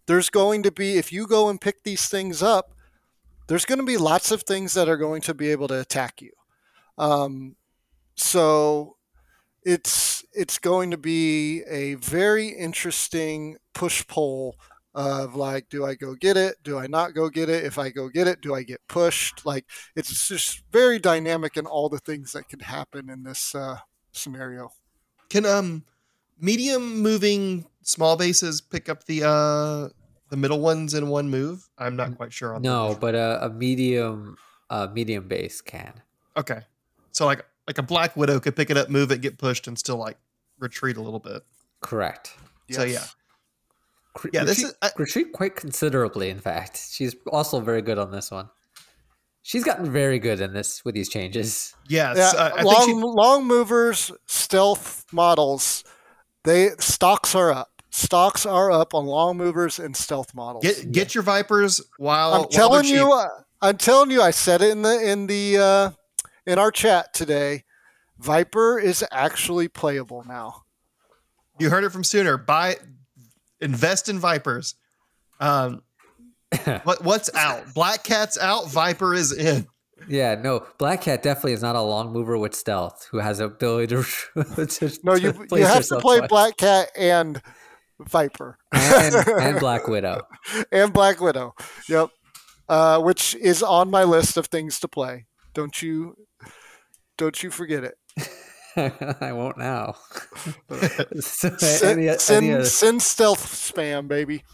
there's going to be, if you go and pick these things up, there's going to be lots of things that are going to be able to attack you. So it's going to be a very interesting push-pull of like, do I go get it? Do I not go get it? If I go get it, do I get pushed? Like, it's just very dynamic in all the things that can happen in this scenario. Can medium moving small bases pick up the middle ones in one move? I'm not quite sure on that. No, but a medium base can. Okay. So like a Black Widow could pick it up, move it, get pushed, and still like retreat a little bit. Correct. Yes. So yeah. Yeah, retreat, this is retreat quite considerably, in fact. She's also very good on this one. She's gotten very good in this with these changes. Yes, yeah, long movers, stealth models. Stocks are up. Stocks are up on long movers and stealth models. Get your Vipers while I'm telling you. I'm telling you. I said it in our chat today. Viper is actually playable now. You heard it from Sooner. Invest in Vipers. What's out? Black Cat's out. Viper is in. Yeah, no. Black Cat definitely is not a long mover with stealth who has the ability to no. You have to play Black Cat and Viper and Black Widow Yep, which is on my list of things to play. Don't you forget it. I won't now. Send stealth spam, baby.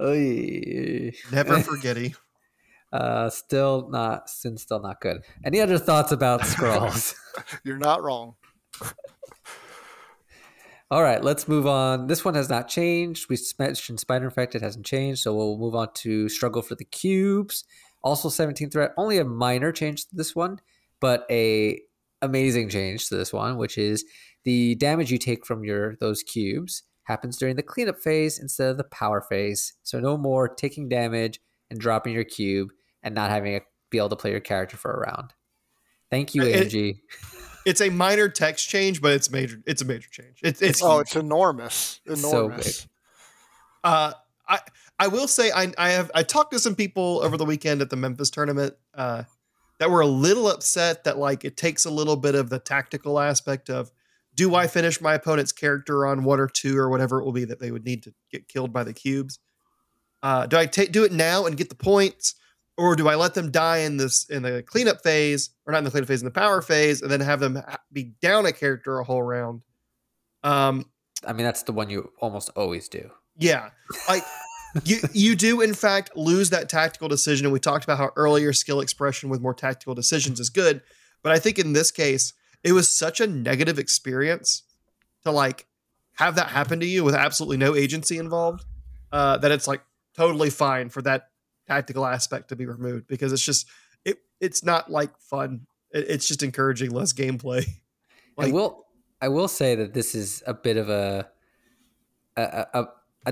Oy. Never forgetty. Still not good. Any other thoughts about Skrulls? You're not wrong. All right, let's move on. This one has not changed. We mentioned Spider Infected hasn't changed, so we'll move on to Struggle for the Cubes. Also 17th threat, only a minor change to this one, but a amazing change to this one, which is the damage you take from those cubes happens during the cleanup phase instead of the power phase. So no more taking damage and dropping your cube and not having to be able to play your character for a round. Thank you, AMG. It's a minor text change, but it's major. It's a major change. It's enormous. Enormous. It's so big. I will say I talked to some people over the weekend at the Memphis tournament that were a little upset that like it takes a little bit of the tactical aspect of, do I finish my opponent's character on 1 or 2 or whatever it will be that they would need to get killed by the cubes? Do I do it now and get the points? Or do I let them die in the cleanup phase, or not in the cleanup phase, in the power phase, and then have them be down a character a whole round? I mean, that's the one you almost always do. Yeah, like you do in fact lose that tactical decision. And we talked about how earlier skill expression with more tactical decisions is good, but I think in this case it was such a negative experience to like have that happen to you with absolutely no agency involved that it's like totally fine for that tactical aspect to be removed, because it's just it's not like fun. It's just encouraging less gameplay. Like, I will say that this is a bit of a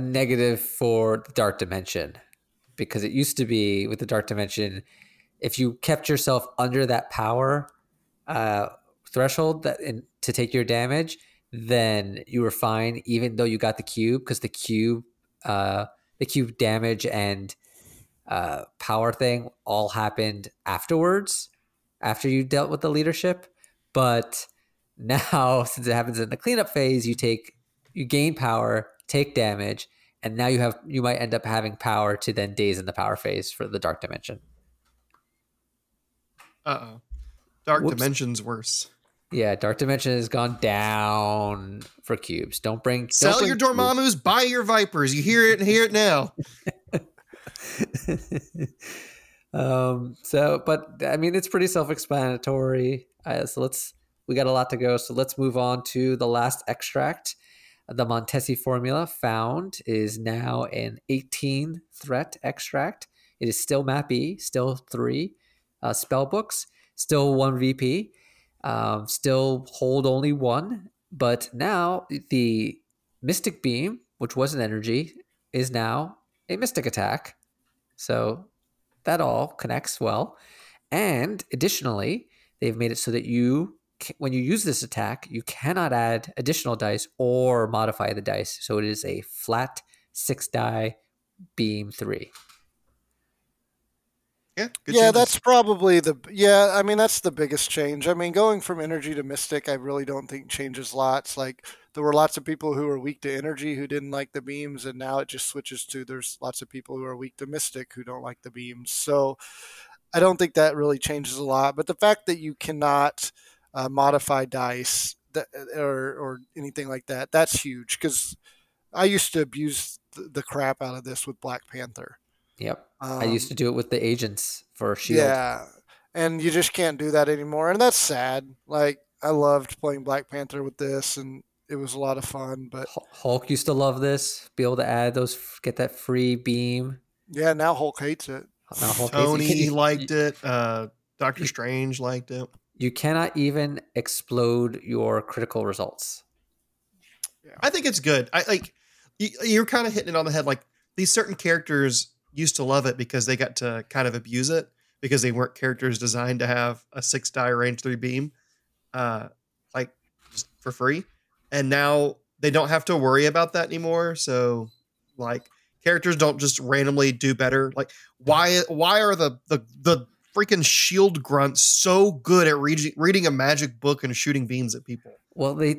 negative for the Dark Dimension, because it used to be with the Dark Dimension, if you kept yourself under that power threshold to take your damage, then you were fine, even though you got the cube, because the cube damage and power thing all happened afterwards, after you dealt with the leadership. But now, since it happens in the cleanup phase, you gain power, take damage, and now you might end up having power to then days in the power phase for the Dark Dimension. Dark Whoops. Dimension's worse. Yeah, Dark Dimension has gone down for cubes. Sell your Dormammu's, buy your Vipers. You hear it now. But I mean, it's pretty self-explanatory. So we got a lot to go. So let's move on to the last extract. The Montesi formula found is now an 18 threat extract. It is still map E, still 3 spell books, still 1 VP, still hold only 1. But now the Mystic Beam, which was an energy, is now a Mystic Attack. So that all connects well. And additionally, they've made it so that you, when you use this attack, you cannot add additional dice or modify the dice. So it is a flat 6 die beam 3. Yeah, yeah, that's probably the, yeah, I mean, that's the biggest change. I mean, going from energy to mystic, I really don't think changes lots. Like, there were lots of people who were weak to energy who didn't like the beams, and now it just switches to there's lots of people who are weak to mystic who don't like the beams. So I don't think that really changes a lot. But the fact that you cannot modify dice or anything like that, that's huge, because I used to abuse the crap out of this with Black Panther. Yep. I used to do it with the agents for S.H.I.E.L.D. Yeah. And you just can't do that anymore. And that's sad. Like, I loved playing Black Panther with this, and it was a lot of fun. But Hulk used to love this, be able to add those, get that free beam. Yeah. Now Hulk hates it. Now Hulk Tony hates it. You liked it. Doctor Strange liked it. You cannot even explode your critical results. Yeah. I think it's good. I like, you're kind of hitting it on the head. Like, these certain characters used to love it because they got to kind of abuse it because they weren't characters designed to have a 6 die range 3 beam, like, just for free. And now they don't have to worry about that anymore. So, like, characters don't just randomly do better. Like, why are the freaking shield grunts so good at reading a magic book and shooting beams at people? Well, they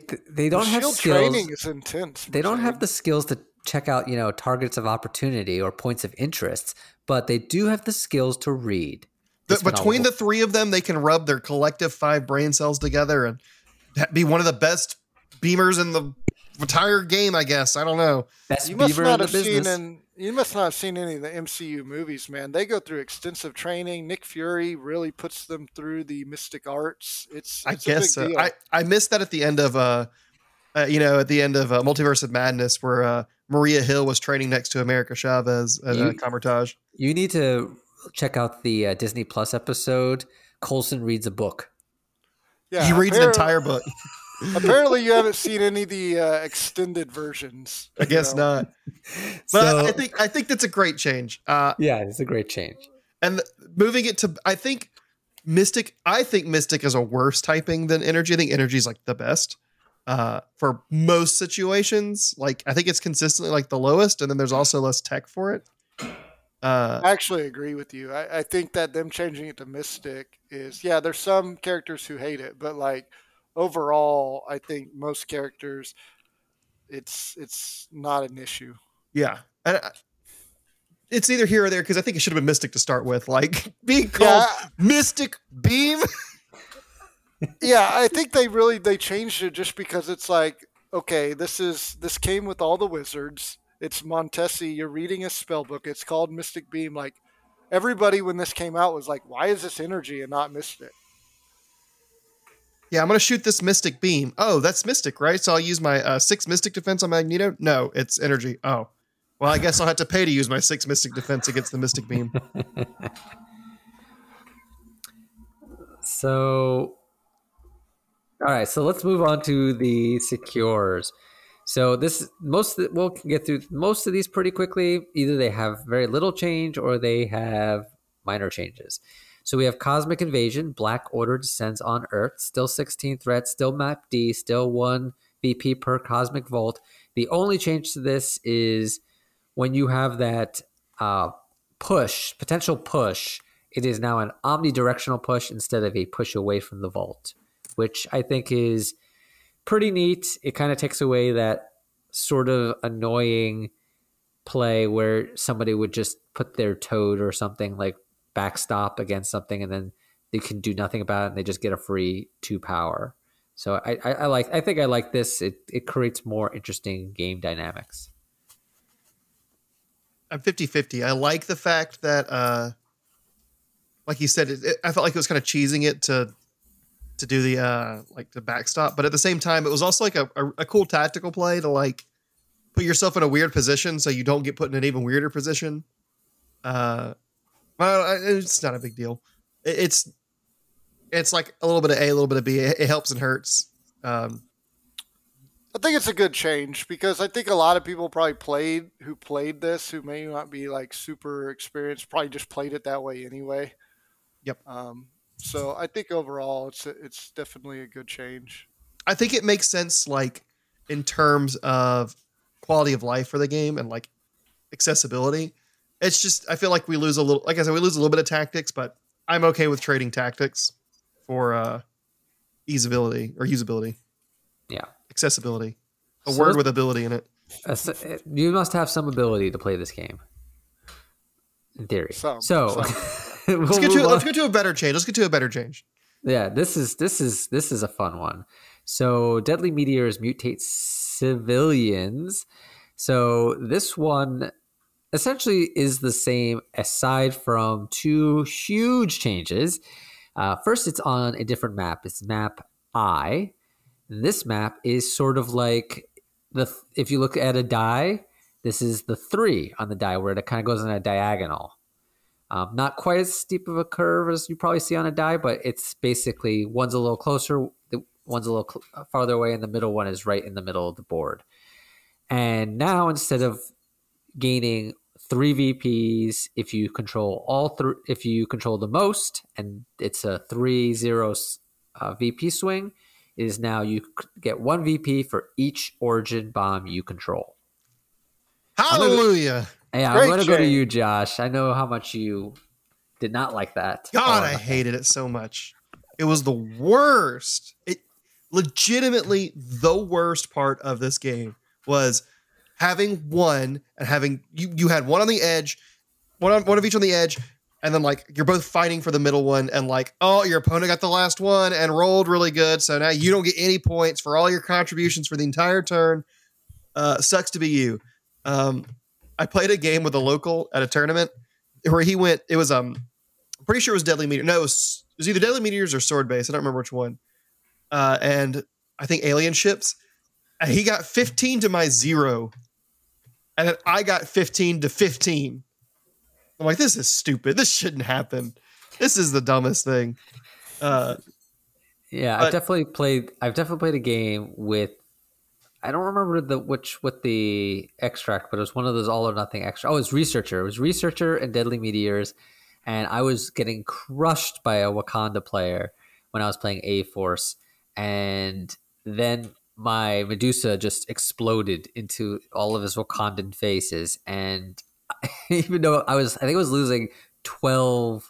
don't have skills. Shield training is intense. They don't have the skills to check out, you know, targets of opportunity or points of interest, but they do have the skills to read. Between the three of them, they can rub their collective 5 brain cells together and be one of the best beamers in the entire game, I guess. I don't know. Best beamer in the business. You must not have seen any of the MCU movies, man. They go through extensive training. Nick Fury really puts them through the mystic arts. It's I guess a big deal. I missed that at the end of Multiverse of Madness, where Maria Hill was training next to America Chavez at Comertage. You need to check out the Disney Plus episode. Coulson reads a book. Yeah, he reads an entire book. Apparently, you haven't seen any of the extended versions. I guess not. But so, I think that's a great change. Yeah, it's a great change. And moving it to, I think Mystic is a worse typing than Energy. I think Energy is like the best. For most situations, like, I think it's consistently like the lowest, and then there's also less tech for it. I actually agree with you. I think that them changing it to Mystic is, yeah, there's some characters who hate it, but like overall, I think most characters, it's not an issue. Yeah, and it's either here or there, because I think it should have been Mystic to start with. Like, being called Mystic Beam. Yeah, I think they changed it just because it's like, okay, this came with all the wizards. It's Montesi. You're reading a spell book. It's called Mystic Beam. Like, everybody when this came out was like, why is this energy and not Mystic? Yeah, I'm gonna shoot this Mystic Beam. Oh, that's Mystic, right? So I'll use my 6 Mystic Defense on Magneto. No, it's energy. Oh, well, I guess I'll have to pay to use my 6 Mystic Defense against the Mystic Beam. So. All right, so let's move on to the secures. So we'll get through most of these pretty quickly. Either they have very little change or they have minor changes. So we have Cosmic Invasion, Black Order descends on Earth, still 16 threats, still map D, still 1 VP per Cosmic Volt. The only change to this is when you have that potential push, it is now an omnidirectional push instead of a push away from the Volt, which I think is pretty neat. It kind of takes away that sort of annoying play where somebody would just put their Toad or something, like, backstop against something, and then they can do nothing about it, and they just get a free 2 power. So I think I like this. It creates more interesting game dynamics. I'm 50-50. I like the fact that, like you said, I felt like it was kind of cheesing it to do the like the backstop, but at the same time it was also like a cool tactical play to, like, put yourself in a weird position so you don't get put in an even weirder position. Well, it's not a big deal. It's like a little bit of A, a little bit of B. It helps and hurts. I think it's a good change, because I think a lot of people probably who played this, who may not be like super experienced, probably just played it that way anyway. Yep. So I think overall it's definitely a good change. I think it makes sense, like in terms of quality of life for the game and like accessibility. It's just, I feel like we lose a little, like I said, we lose a little bit of tactics, but I'm okay with trading tactics for easeability or usability. Yeah. Accessibility. A word with ability in it. You must have some ability to play this game. In theory. So let's get to a better change. Let's get to a better change. Yeah, this is a fun one. So deadly meteors mutate civilians. So this one essentially is the same aside from two huge changes. First, it's on a different map. It's map I. This map is sort of like if you look at a die, this is the 3 on the die where it kind of goes on a diagonal. Not quite as steep of a curve as you probably see on a die, but it's basically one's a little closer, one's a little farther away, and the middle one is right in the middle of the board. And now instead of gaining 3 VPs, if you control if you control the most, and it's a 3-0 VP swing, is now you get 1 VP for each origin bomb you control. Hallelujah. Yeah, I'm going to go to you, Josh. I know how much you did not like that. God, I hated it so much. It was the worst. It legitimately the worst part of this game was having one and having you had one on the edge, one of each on the edge, and then like you're both fighting for the middle one, and like, oh, your opponent got the last one and rolled really good, so now you don't get any points for all your contributions for the entire turn. Sucks to be you. I played a game with a local at a tournament where he went. It was I'm pretty sure it was Deadly Meteor. No, it was either Deadly Meteors or Sword Base. I don't remember which one. And I think Alien Ships. And he got 15 to my 0, and then I got 15 to 15. I'm like, this is stupid. This shouldn't happen. This is the dumbest thing. I've definitely played a game with. I don't remember what the extract, but it was one of those all or nothing extra. Oh, it was Researcher. It was Researcher and Deadly Meteors, and I was getting crushed by a Wakanda player when I was playing A-Force, and then my Medusa just exploded into all of his Wakandan faces, and even though I think I was losing 12-0,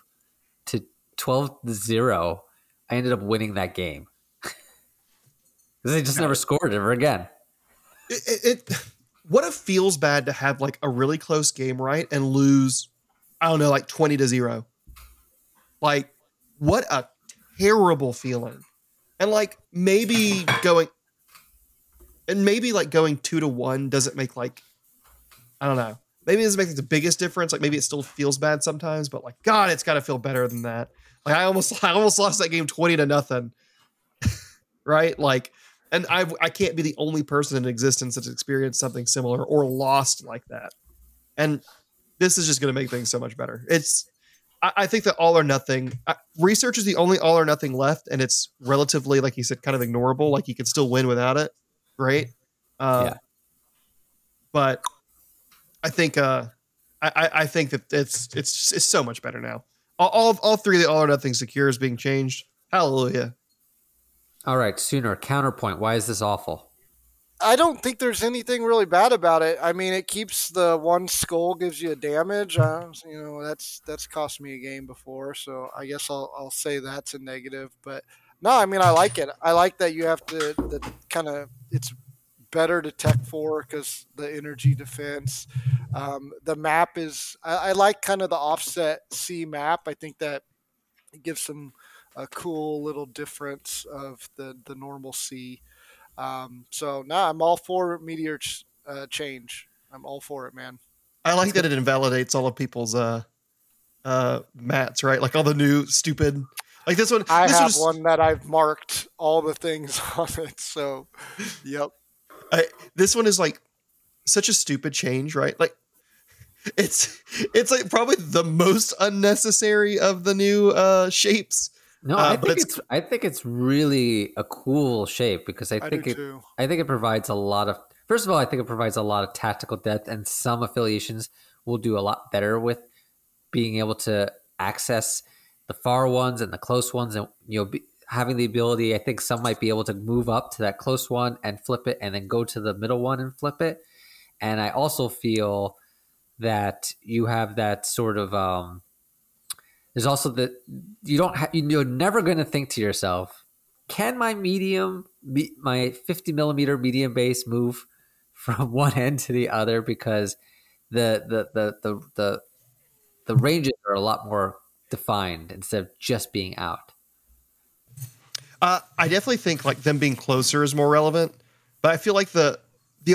I ended up winning that game. They just never scored ever again. What if feels bad to have like a really close game, right? And lose, I don't know, like 20-0. Like, what a terrible feeling. And like maybe going 2-1 doesn't make like, I don't know. Maybe it doesn't make the biggest difference. Like maybe it still feels bad sometimes, but like, God, it's got to feel better than that. Like I almost lost that game 20-0. Right? Like, and I can't be the only person in existence that's experienced something similar or lost like that. And this is just going to make things so much better. I think that all or nothing research is the only all or nothing left. And it's relatively, like you said, kind of ignorable. Like you can still win without it. Right. Yeah. But I think, I think that it's so much better now. All three of the all or nothing secure is being changed. Hallelujah. All right, Sooner, counterpoint. Why is this awful? I don't think there's anything really bad about it. I mean, it keeps the one skull, gives you a damage. That's cost me a game before, so I guess I'll say that's a negative. But no, I mean, I like it. I like that you have to kind of, it's better to tech for because the energy defense. The map is, I like kind of the offset C map. I think that it gives some a cool little difference of the normal C. I'm all for meteor change. I'm all for it, man. I like that it invalidates all of people's mats, right? Like all the new stupid, like this one. I have one that I've marked all the things on it. So, yep. This one is like such a stupid change, right? Like it's like probably the most unnecessary of the new shapes. No, I think it's really a cool shape because I think it provides a lot of, first of all, I think it provides a lot of tactical depth, and some affiliations will do a lot better with being able to access the far ones and the close ones, and having the ability, I think some might be able to move up to that close one and flip it, and then go to the middle one and flip it. And I also feel that you have that sort of there's also that you don't you're never going to think to yourself, can my medium, my 50 millimeter medium base move from one end to the other? Because the ranges are a lot more defined instead of just being out. I definitely think like them being closer is more relevant, but I feel like the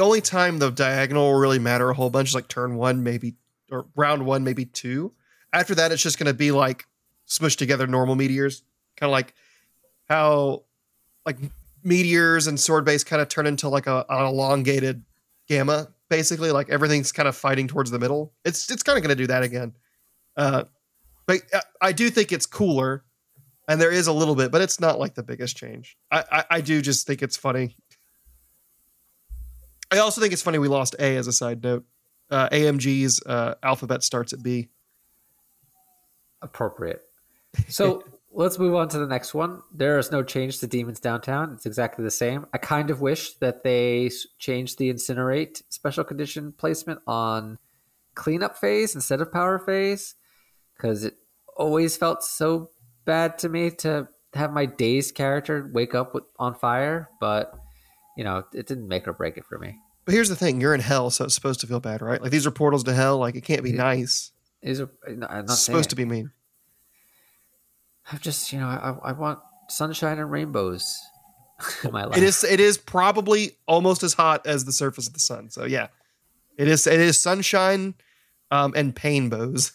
only time the diagonal will really matter a whole bunch is like turn one, maybe, or round one, maybe two. After that, it's just going to be like smushed together normal meteors, kind of like how like meteors and sword base kind of turn into like an elongated gamma. Basically, like everything's kind of fighting towards the middle. It's kind of going to do that again. But I do think it's cooler, and there is a little bit, but it's not like the biggest change. I do just think it's funny. I also think it's funny we lost A as a side note. AMG's alphabet starts at B. Appropriate. So let's move on to the next one. There is no change to Demons Downtown. It's exactly the same. I kind of wish that they changed the Incinerate special condition placement on cleanup phase instead of power phase, because it always felt so bad to me to have my dazed character wake up on fire, but... you know, it didn't make or break it for me. But here's the thing. You're in hell, so it's supposed to feel bad, right? Like, these are portals to hell. Like, it can't be nice. It's supposed to be mean. I'm just, you know, I want sunshine and rainbows in my life. It is probably almost as hot as the surface of the sun. So, yeah. It is sunshine and painbows.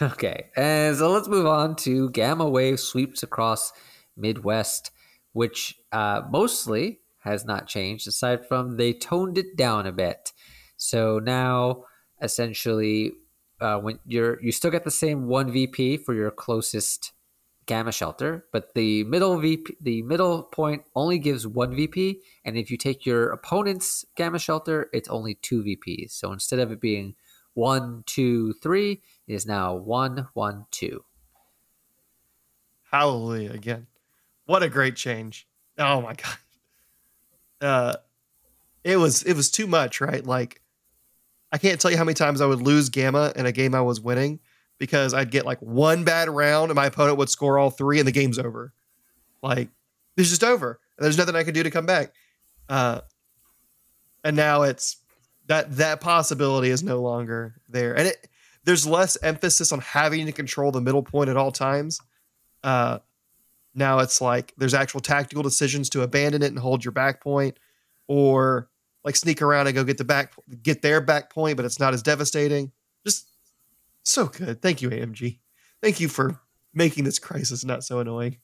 Okay. And so let's move on to Gamma Wave sweeps across Midwest, which mostly... has not changed, aside from they toned it down a bit. So now, essentially, when you still get the same one VP for your closest gamma shelter, but the middle point only gives one VP, and if you take your opponent's gamma shelter, it's only two VPs. So instead of it being 1, 2, 3, it is now 1, 1, 2. Hallelujah again! What a great change! Oh my god. It was too much, right? Like, I can't tell you how many times I would lose Gamma in a game I was winning because I'd get like one bad round and my opponent would score all three and the game's over. Like, it's just over. There's nothing I could do to come back. And now it's that possibility is no longer there. And there's less emphasis on having to control the middle point at all times. Now it's like there's actual tactical decisions to abandon it and hold your back point, or like sneak around and go get their back point, but it's not as devastating. Just so good. Thank you, AMG. Thank you for making this crisis not so annoying.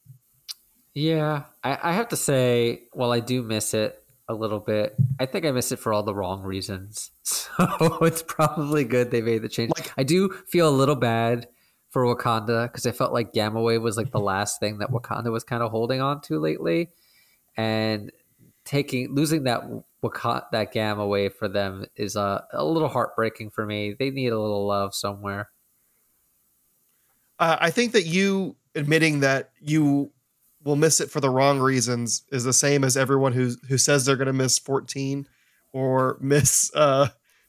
Yeah, I have to say, while I do miss it a little bit, I think I miss it for all the wrong reasons. So it's probably good they made the change. Like, I do feel a little bad for Wakanda, because I felt like Gamma Wave was like the last thing that Wakanda was kind of holding on to lately, and losing that Gamma Wave for them is a little heartbreaking for me. They need a little love somewhere. I think that you admitting that you will miss it for the wrong reasons is the same as everyone who says they're going to miss 14 or miss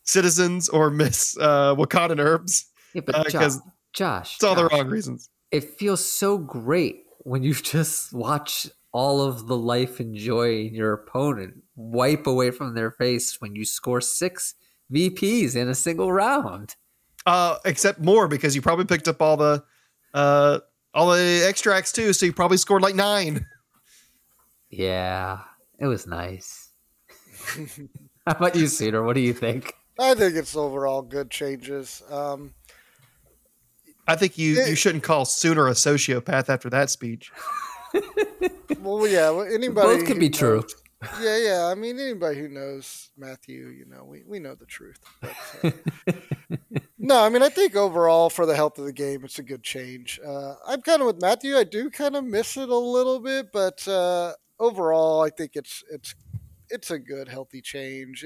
Citizens or miss Wakandan herbs. Yeah, because. Josh. It's all the wrong reasons. It feels so great when you just watch all of the life and joy in your opponent wipe away from their face when you score 6 VPs in a single round. Except more, because you probably picked up all the extracts too, so you probably scored like 9. Yeah, it was nice. How about you, Cedar? What do you think? I think it's overall good changes. I think you shouldn't call Sooner a sociopath after that speech. Well, yeah, anybody... Both can be true. Yeah, I mean, anybody who knows Matthew, you know, we know the truth. But, no, I mean, I think overall for the health of the game, it's a good change. I'm kind of with Matthew. I do kind of miss it a little bit, but overall, I think it's a good, healthy change.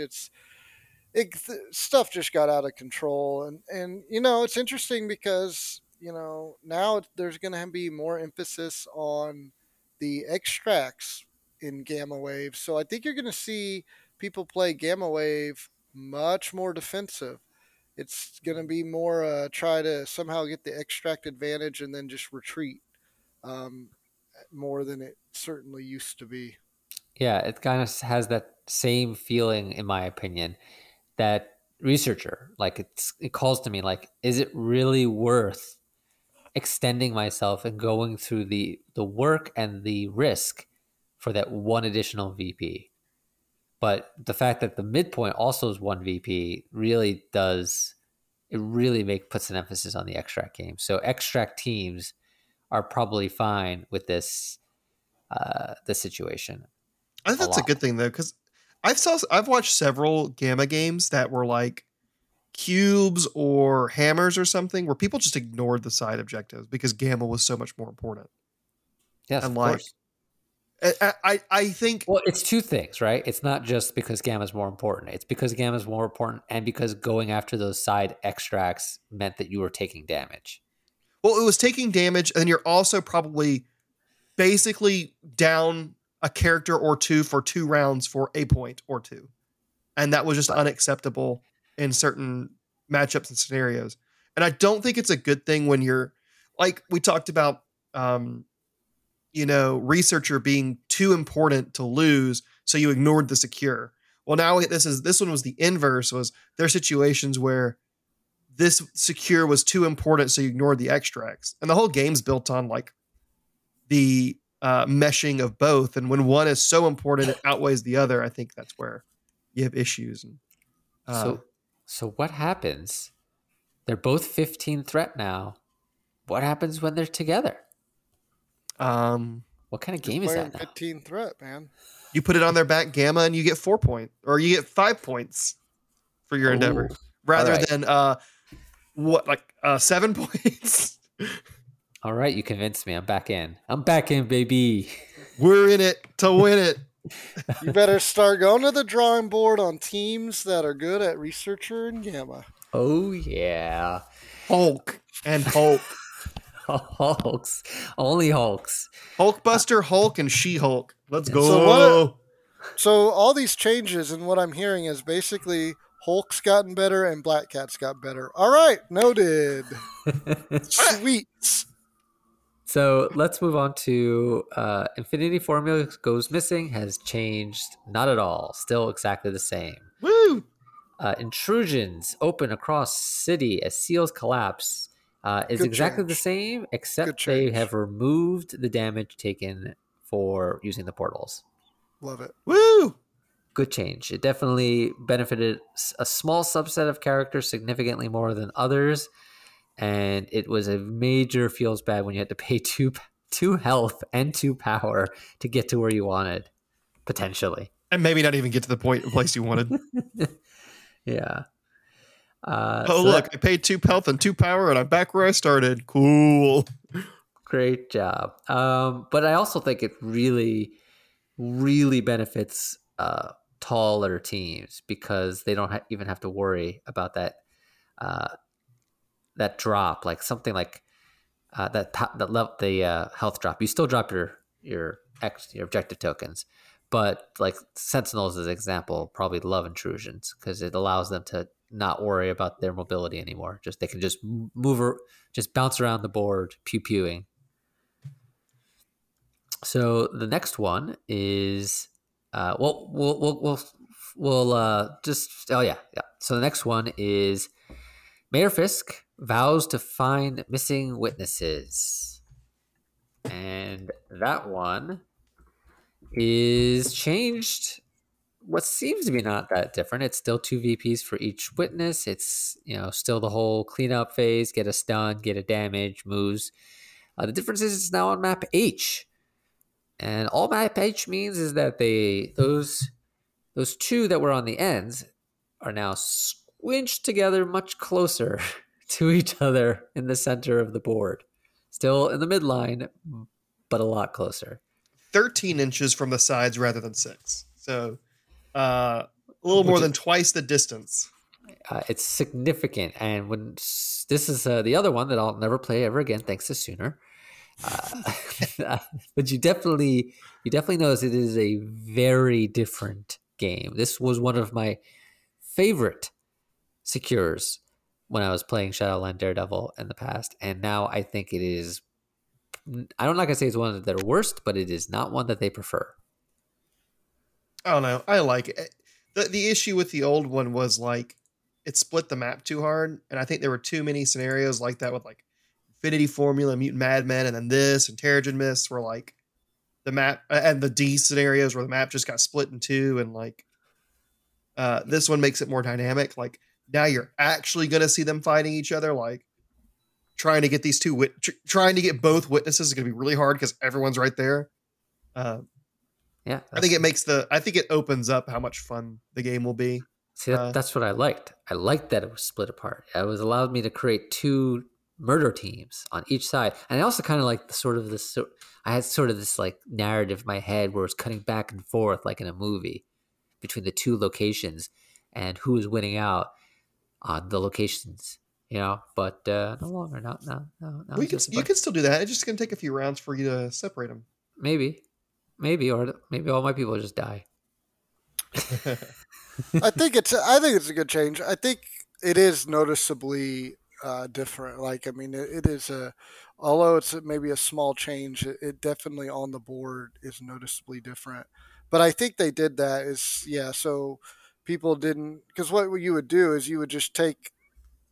Stuff just got out of control, and you know, it's interesting because you know, now there's going to be more emphasis on the extracts in Gamma Wave. So I think you're going to see people play Gamma Wave much more defensive. It's going to be more try to somehow get the extract advantage and then just retreat more than it certainly used to be. Yeah, it kind of has that same feeling, in my opinion, that researcher, like it calls to me, like, is it really worth extending myself and going through the work and the risk for that one additional VP? But the fact that the midpoint also is one VP really does, it really puts an emphasis on the extract game. So extract teams are probably fine with this, this situation. I think that's a good thing though, because I've watched several Gamma games that were like Cubes or Hammers or something where people just ignored the side objectives because Gamma was so much more important. Yes, and of course. I think, well, it's two things, right? It's not just because Gamma is more important. It's because Gamma is more important and because going after those side extracts meant that you were taking damage. Well, it was taking damage, and you're also probably basically down a character or two for 2 rounds for a point or two. And that was just unacceptable in certain matchups and scenarios. And I don't think it's a good thing when you're, like we talked about, you know, researcher being too important to lose. So you ignored the secure. Well, now this one was the inverse, was there are situations where this secure was too important. So you ignored the extracts, and the whole game's built on like the, meshing of both. And when one is so important, it outweighs the other. I think that's where you have issues. And, so what happens? They're both 15 threat now. What happens when they're together? What kind of game is that now? 15 threat, man. You put it on their back, Gamma, and you get 4 points, or you get 5 points for your endeavor, rather than 7 points. All right, you convinced me. I'm back in. I'm back in, baby. We're in it to win it. You better start going to the drawing board on teams that are good at researcher and Gamma. Oh, yeah. Hulk. Hulks. Only Hulks. Hulkbuster, Hulk, and She-Hulk. Let's go. So all these changes, and what I'm hearing is basically Hulk's gotten better and Black Cat's got better. All right, noted. Sweet. So let's move on to Infinity Formula Goes Missing has changed. Not at all. Still exactly the same. Woo! Intrusions open across city as seals collapse is exactly the same, except they have removed the damage taken for using the portals. Love it. Woo! Good change. It definitely benefited a small subset of characters significantly more than others. And it was a major feels bad when you had to pay 2 health and 2 power to get to where you wanted, potentially. And maybe not even get to the place you wanted. Yeah. I paid 2 health and 2 power and I'm back where I started. Cool. Great job. But I also think it really, really benefits taller teams because they don't even have to worry about that that drop, like something like the health drop. You still drop your objective tokens, but like Sentinels as an example probably love intrusions because it allows them to not worry about their mobility anymore. Just they can just move or just bounce around the board, pew-pewing. So the next one is So the next one is Mayor Fisk vows to find missing witnesses. And that one is changed. What seems to be not that different. It's still 2 VPs for each witness. It's, you know, still the whole cleanup phase, get a stun, get a damage, moves. The difference is it's now on map H. And all map H means is that those 2 that were on the ends are now squinched together much closer to each other in the center of the board. Still in the midline, but a lot closer. 13 inches from the sides rather than 6. So a little more than twice the distance. It's significant. And when This is the other one that I'll never play ever again, thanks to Sooner. But you definitely notice it is a very different game. This was one of my favorite secures when I was playing Shadowland Daredevil in the past, and now I think it is. I don't like to say it's one of their worst, but it is not one that they prefer. I don't know. I like it. The issue with the old one was like it split the map too hard, and I think there were too many scenarios like that with like Infinity Formula, Mutant Madman, and then this and Terrigen Mist were like the map and the D scenarios where the map just got split in two, and like this one makes it more dynamic. Like now you're actually going to see them fighting each other, like trying to get these two trying to get both witnesses is going to be really hard because everyone's right there. Yeah, I think it makes I think it opens up how much fun the game will be. See, that's what I liked. I liked that it was split apart. It was allowed me to create two murder teams on each side, and I also kind of liked the I had sort of this like narrative in my head where it's cutting back and forth like in a movie between the two locations and who is winning out on the locations. You know, but no longer. No. You can still do that. It's just going to take a few rounds for you to separate them. Maybe all my people just die. I think it's a good change. I think it is noticeably different. Like, I mean, it is although it's maybe a small change, it definitely on the board is noticeably different. But I think they did that so people didn't, because what you would do is you would just take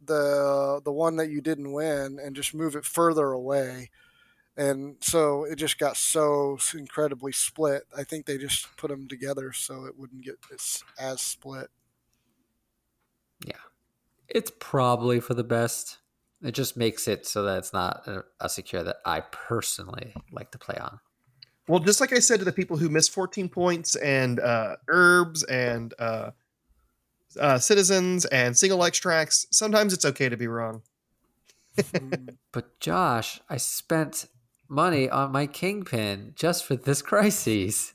the one that you didn't win and just move it further away, and so it just got so incredibly split. I think they just put them together so it wouldn't get as split. Yeah, it's probably for the best. It just makes it so that it's not a secure that I personally like to play on. Well, just like I said to the people who missed 14 points and herbs and citizens and single extracts, sometimes it's okay to be wrong. But Josh, I spent money on my kingpin just for this crisis.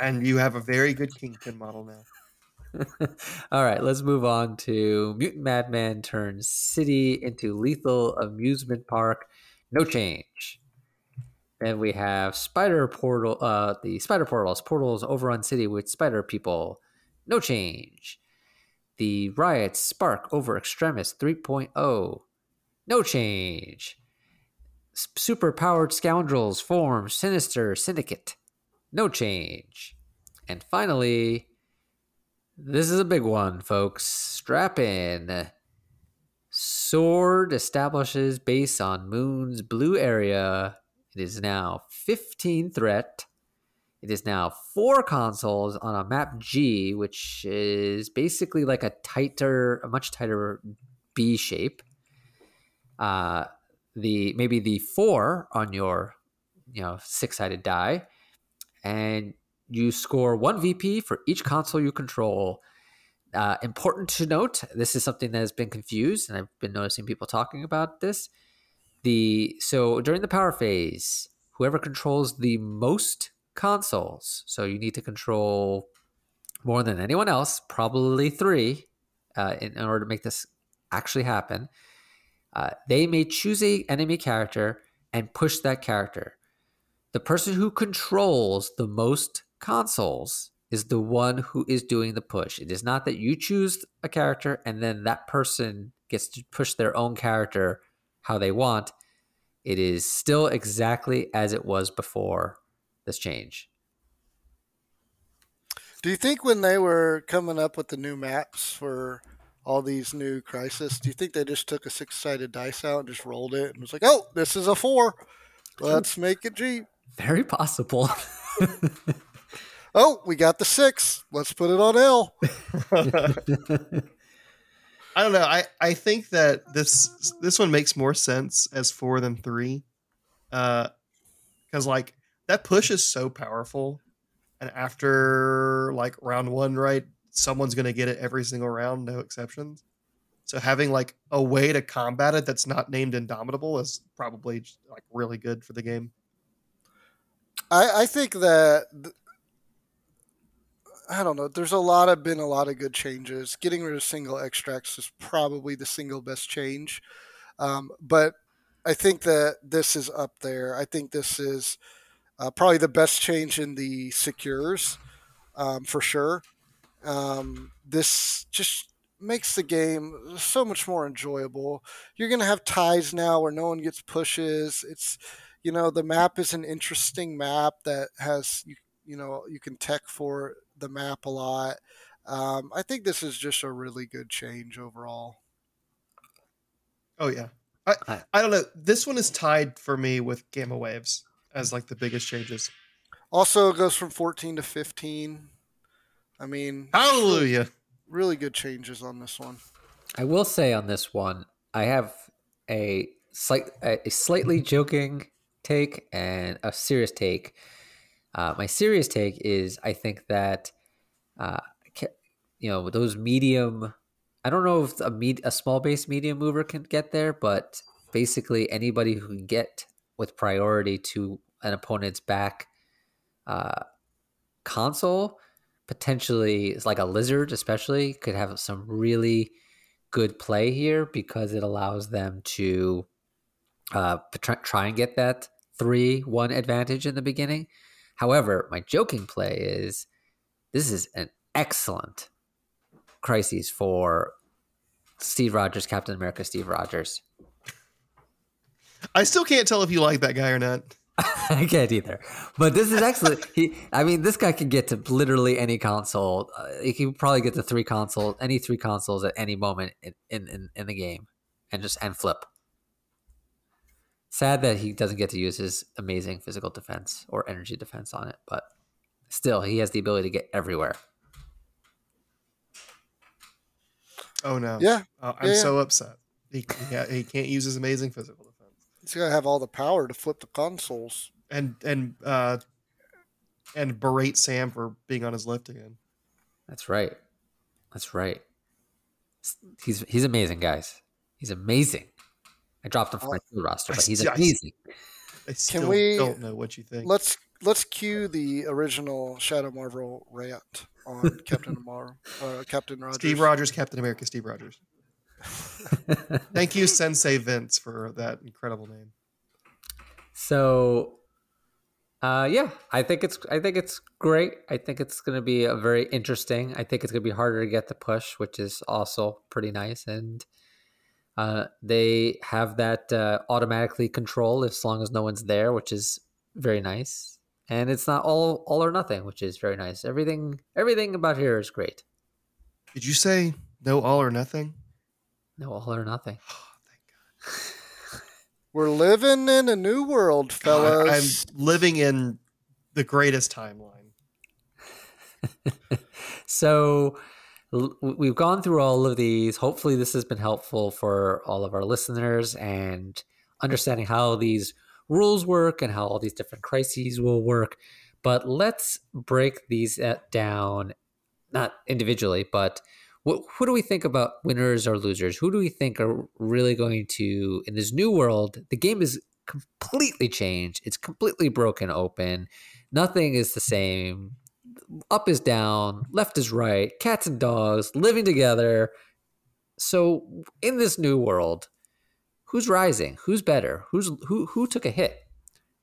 And you have a very good kingpin model now. All right, let's move on to Mutant Madman turns city into lethal amusement park. No change. Then we have Spider Portal. The Spider Portals overrun city with spider people. No change. The riots spark over Extremis 3.0. No change. Superpowered scoundrels form sinister syndicate. No change. And finally, this is a big one, folks. Strap in. Sword establishes base on Moon's blue area. It is now 15 threat. It is now 4 consoles on a map G, which is basically like a much tighter B shape. The 4 on your, 6-sided die, and you score 1 VP for each console you control. Important to note, this is something that has been confused, and I've been noticing people talking about this. So during the power phase, whoever controls the most consoles, so you need to control more than anyone else, probably 3, in order to make this actually happen, they may choose a enemy character and push that character. The person who controls the most consoles is the one who is doing the push. It is not that you choose a character and then that person gets to push their own character how they want. It is still exactly as it was before this change. Do you think when they were coming up with the new maps for all these new crises, do you think they just took a 6-sided dice out and just rolled it and was like, oh, this is a 4. Let's make it G. Very possible. Oh, we got the 6. Let's put it on L. I don't know. I think that this one makes more sense as 4 than 3. 'Cause like, that push is so powerful, and after like round 1, right, someone's going to get it every single round, no exceptions. So having like a way to combat it that's not named Indomitable is probably just, like, really good for the game. I think that I don't know. There's been a lot of good changes. Getting rid of single extracts is probably the single best change. But I think that this is up there. I think this is probably the best change in the secures, for sure. This just makes the game so much more enjoyable. You're going to have ties now where no one gets pushes. It's, you know, the map is an interesting map that has, you can tech for the map a lot. I think this is just a really good change overall. Oh, yeah. I don't know. This one is tied for me with Gamma Waves as like the biggest changes. Also, it goes from 14 to 15. I mean, hallelujah. Really good changes on this one. I will say on this one, I have a slightly joking take and a serious take. My serious take is I think that, those medium, I don't know if a small base medium mover can get there, but basically anybody who can get with priority to an opponent's back console, potentially it's like a lizard especially, could have some really good play here because it allows them to try and get that 3-1 advantage in the beginning. However, my joking play is this is an excellent crisis for Steve Rogers, Captain America, Steve Rogers. I still can't tell if you like that guy or not. I can't either, but this is excellent. This guy can get to literally any console. He can probably get to any three consoles at any moment in the game, and flip. Sad that he doesn't get to use his amazing physical defense or energy defense on it, but still, he has the ability to get everywhere. Oh no! Yeah, so upset. He can't use his amazing physical defense. He's gonna have all the power to flip the consoles and berate Sam for being on his left again. That's right. He's amazing, guys. He's amazing. I dropped him from my full roster, but he's amazing. I don't know what you think. Let's cue the original Shadow Marvel rant on Captain Rogers. Steve Rogers, Captain America, Steve Rogers. Thank you, Sensei Vince, for that incredible name. So, I think it's great. I think it's going to be a very interesting. I think it's going to be harder to get the push, which is also pretty nice. And they have that automatically control as long as no one's there, which is very nice. And it's not all or nothing, which is very nice. Everything about here is great. Did you say no all or nothing? No, all or nothing. Oh, thank God. We're living in a new world, fellas. God, I'm living in the greatest timeline. So we've gone through all of these. Hopefully this has been helpful for all of our listeners and understanding how these rules work and how all these different crises will work. But let's break these down, not individually, but who do we think about winners or losers? Who do we think are really going to, in this new world, the game is completely changed. It's completely broken open. Nothing is the same. Up is down. Left is right. Cats and dogs living together. So in this new world, who's rising? Who's better? Who took a hit?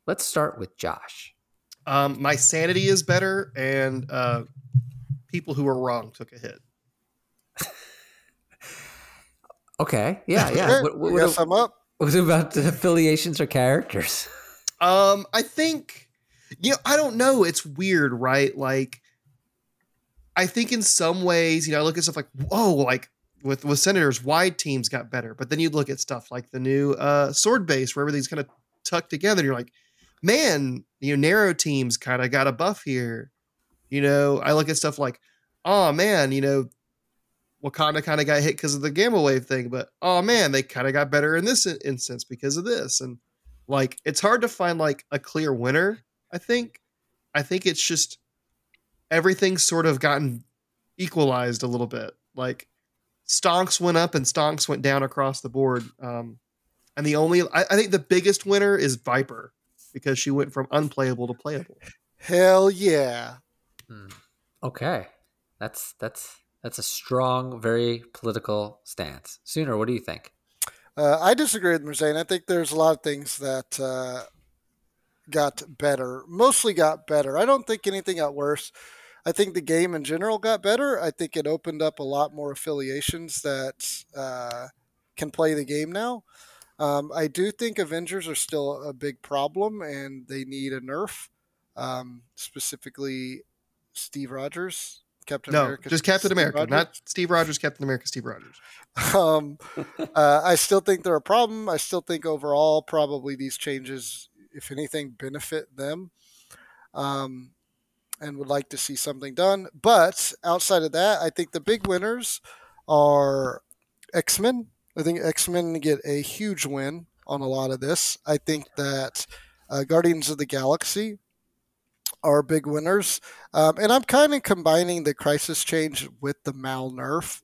Let's start with Josh. My sanity is better, and people who were wrong took a hit. Okay. Yeah. Sure. What I'm up. Was it about the affiliations or characters? I think, I don't know. It's weird, right? Like, I think in some ways, I look at stuff like, whoa, like with Senators, wide teams got better. But then you look at stuff like the new sword base where everything's kind of tucked together. And you're like, man, narrow teams kind of got a buff here. I look at stuff like, oh man, Wakanda kind of got hit because of the Gamma Wave thing, but oh man, they kind of got better in this instance because of this. And like, it's hard to find like a clear winner. I think it's just everything's sort of gotten equalized a little bit. Like stonks went up and stonks went down across the board. And I think the biggest winner is Viper because she went from unplayable to playable. Hell yeah. Okay. That's a strong, very political stance. Sooner, what do you think? I disagree with Merzain. I think there's a lot of things that got better. Mostly got better. I don't think anything got worse. I think the game in general got better. I think it opened up a lot more affiliations that can play the game now. I do think Avengers are still a big problem, and they need a nerf. Specifically, Steve Rogers. Captain America, Steve Rogers. I still think they're a problem. I still think overall probably these changes, if anything, benefit them, and would like to see something done. But outside of that, I think the big winners are X-Men. I think X-Men get a huge win on a lot of this. I think that Guardians of the Galaxy are big winners. And I'm kind of combining the crisis change with the Mal nerf.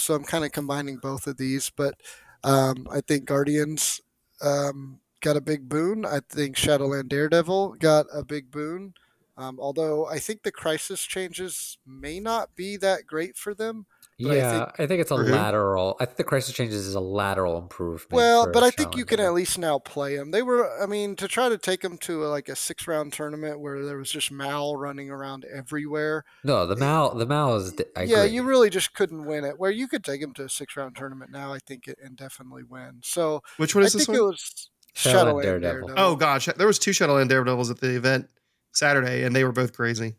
So I'm kind of combining both of these, but I think Guardians got a big boon. I think Shadowland Daredevil got a big boon. Although I think the crisis changes may not be that great for them. Yeah, I think it's a lateral. I think the crisis changes is a lateral improvement. Well, but I think you can at least now play them. They were, I mean, to try to take them to like a 6-round tournament where there was just Mal running around everywhere. No, the Mal is. I agree. You really just couldn't win it. Where you could take them to a 6-round tournament now, I think, and definitely win. So which one is this one? I think it was Shadowland Daredevil. Oh gosh, there was 2 Shadowland Daredevils at the event Saturday, and they were both crazy.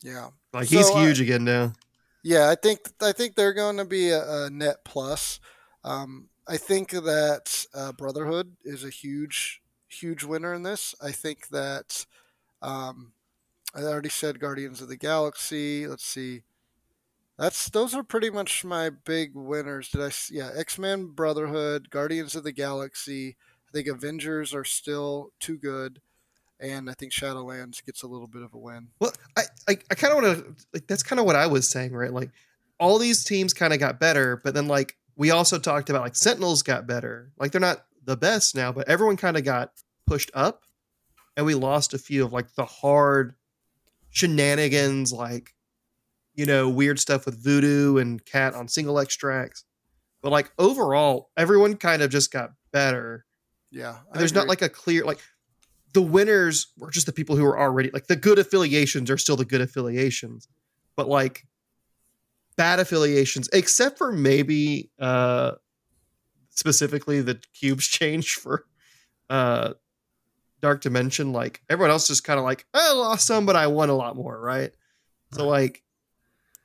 Yeah, like he's huge again now. Yeah, I think they're going to be a net plus. I think that Brotherhood is a huge, huge winner in this. I think that I already said Guardians of the Galaxy. Let's see, those are pretty much my big winners. X-Men, Brotherhood, Guardians of the Galaxy. I think Avengers are still too good. And I think Shadowlands gets a little bit of a win. Well, I kind of want to, like, that's kind of what I was saying, right? Like, all these teams kind of got better, but then, like, we also talked about, like, Sentinels got better. Like, they're not the best now, but everyone kind of got pushed up, and we lost a few of, like, the hard shenanigans, like, you know, weird stuff with Voodoo and Cat on single extracts. But, like, overall, everyone kind of just got better. Yeah. There's not, like, a clear, like... The winners were just the people who were already like the good affiliations are still the good affiliations, but like bad affiliations, except for maybe specifically the Cubes change for Dark Dimension. Like everyone else just kind of like, I lost some, but I won a lot more. Right. So like,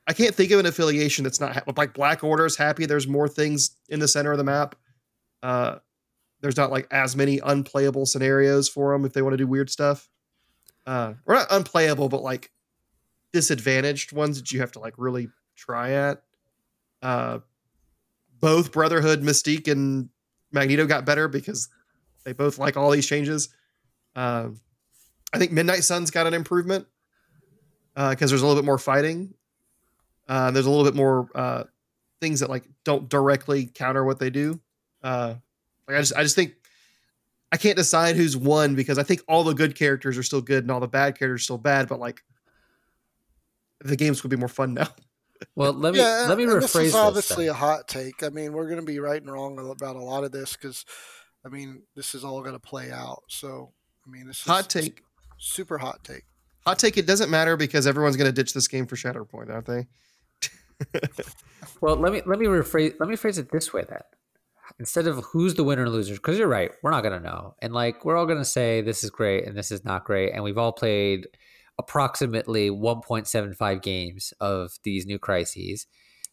I can't think of an affiliation that's not like Black Order is happy. There's more things in the center of the map. There's not like as many unplayable scenarios for them if they want to do weird stuff. Or not unplayable, but like disadvantaged ones that you have to like really try at. Both Brotherhood, Mystique, and Magneto got better because they both like all these changes. I think Midnight Suns got an improvement because there's a little bit more fighting. There's a little bit more things that like don't directly counter what they do. Like I just think I can't decide who's won because I think all the good characters are still good and all the bad characters are still bad, but like the games would be more fun now. Well, let me rephrase this. This is obviously a hot take. I mean, we're going to be right and wrong about a lot of this because, I mean, this is all going to play out. So, I mean, this is hot take, super hot take. Hot take. It doesn't matter because everyone's going to ditch this game for Shatterpoint, aren't they? Well, let me rephrase it this way then. Instead of who's the winner and loser, because you're right, we're not going to know. And like, we're all going to say this is great and this is not great. And we've all played approximately 1.75 games of these new crises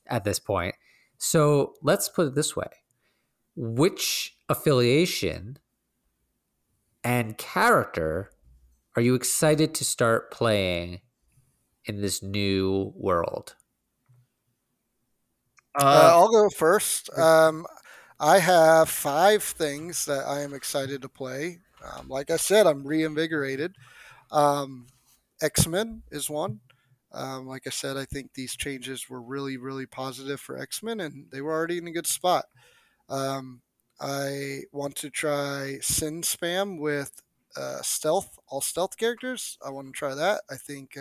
at this point. So let's put it this way. Which affiliation and character are you excited to start playing in this new world? I'll go first. I have 5 things that I am excited to play. Like I said, I'm reinvigorated. X-Men is one. Like I said, I think these changes were really, really positive for X-Men, and they were already in a good spot. I want to try Sam Spam with all stealth characters. I want to try that. I think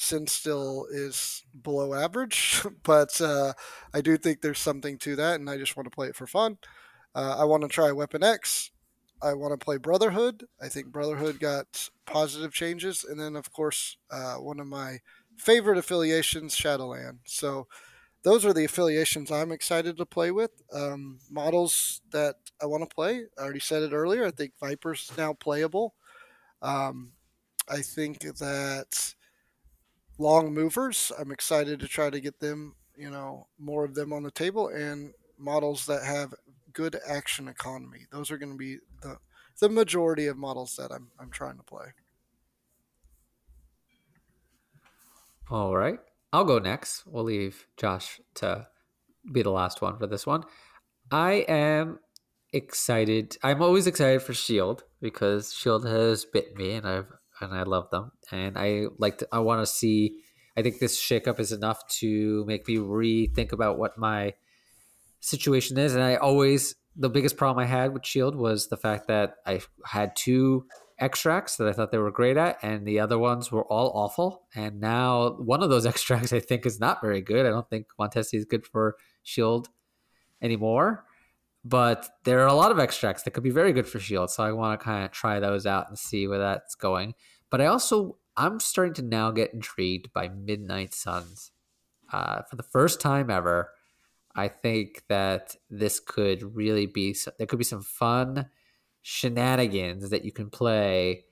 Sin still is below average, but I do think there's something to that, and I just want to play it for fun. I want to try Weapon X. I want to play Brotherhood. I think Brotherhood got positive changes. And then, of course, one of my favorite affiliations, Shadowland. So those are the affiliations I'm excited to play with. Models that I want to play, I already said it earlier. I think Viper's now playable. I think that long movers, I'm excited to try to get them, more of them on the table, and models that have good action economy. Those are going to be the majority of models that I'm trying to play. All right. I'll go next. We'll leave Josh to be the last one for this one. I am excited. I'm always excited for S.H.I.E.L.D. because S.H.I.E.L.D. has bitten me, and I love them. And I want to see, I think this shakeup is enough to make me rethink about what my situation is. And the biggest problem I had with S.H.I.E.L.D. was the fact that I had two extracts that I thought they were great at, and the other ones were all awful. And now one of those extracts I think is not very good. I don't think Montesi is good for S.H.I.E.L.D. anymore, but there are a lot of extracts that could be very good for S.H.I.E.L.D. So I want to kind of try those out and see where that's going. But I'm starting to now get intrigued by Midnight Suns. For the first time ever, I think that this could really be, there could be some fun shenanigans that you can play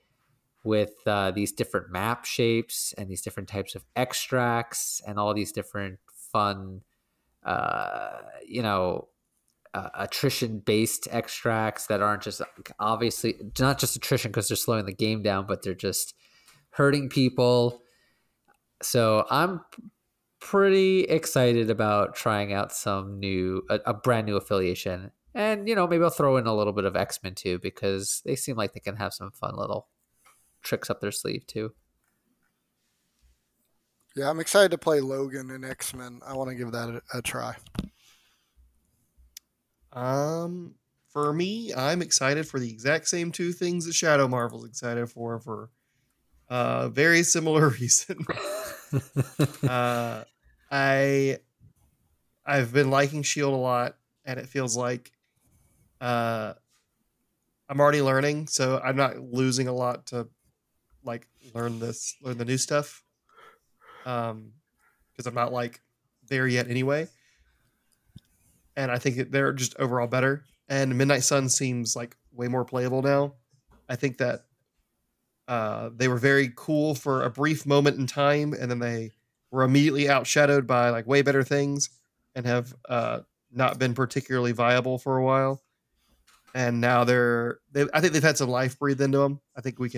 with these different map shapes and these different types of extracts and all these different fun, attrition-based extracts that aren't just obviously not just attrition because they're slowing the game down, but they're just hurting people. So I'm pretty excited about trying out a brand new affiliation. And, maybe I'll throw in a little bit of X-Men too, because they seem like they can have some fun little tricks up their sleeve too. Yeah, I'm excited to play Logan in X-Men. I want to give that a try. For me, I'm excited for the exact same two things that Shadow Marvel's excited for very similar reason. I've been liking S.H.I.E.L.D. a lot, and it feels like I'm already learning, so I'm not losing a lot to learn the new stuff. Because I'm not there yet anyway. And I think they're just overall better. And Midnight Sun seems way more playable now. I think that they were very cool for a brief moment in time, and then they were immediately outshadowed by way better things, and have not been particularly viable for a while. And now I think they've had some life breathed into them. I think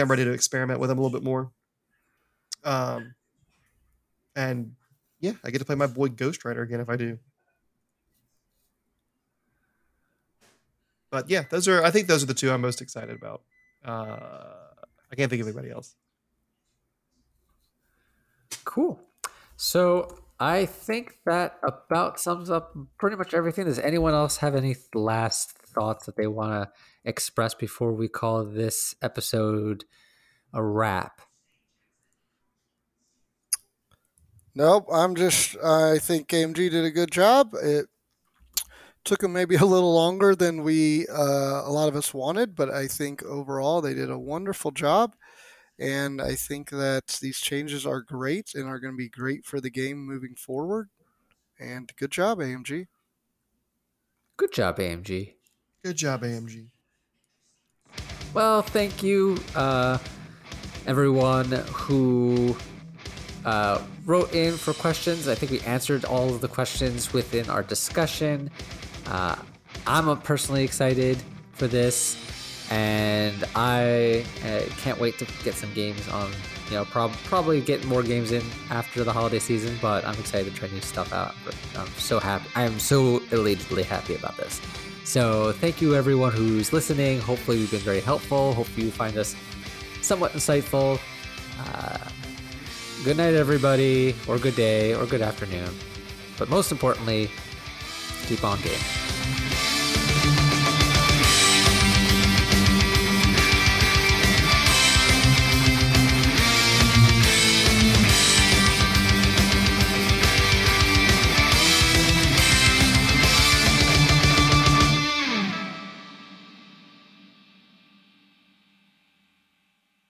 I'm ready to experiment with them a little bit more. And yeah, I get to play my boy Ghost Rider again if I do. But yeah, those are the two I'm most excited about. I can't think of anybody else. Cool. So I think that about sums up pretty much everything. Does anyone else have any last thoughts that they want to express before we call this episode a wrap? Nope. I think AMG did a good job. It took them maybe a little longer than a lot of us wanted, but I think overall they did a wonderful job. And I think that these changes are great and are going to be great for the game moving forward. And good job, AMG. Good job, AMG. Good job, AMG. Well, thank you, everyone who wrote in for questions. I think we answered all of the questions within our discussion. I'm personally excited for this, and I can't wait to get some games on, probably get more games in after the holiday season, but I'm excited to try new stuff out. I'm so happy. I am so elatedly happy about this. So thank you everyone who's listening. Hopefully you've been very helpful. Hope you find us somewhat insightful. Good night, everybody, or good day, or good afternoon. But most importantly, keep on gaming.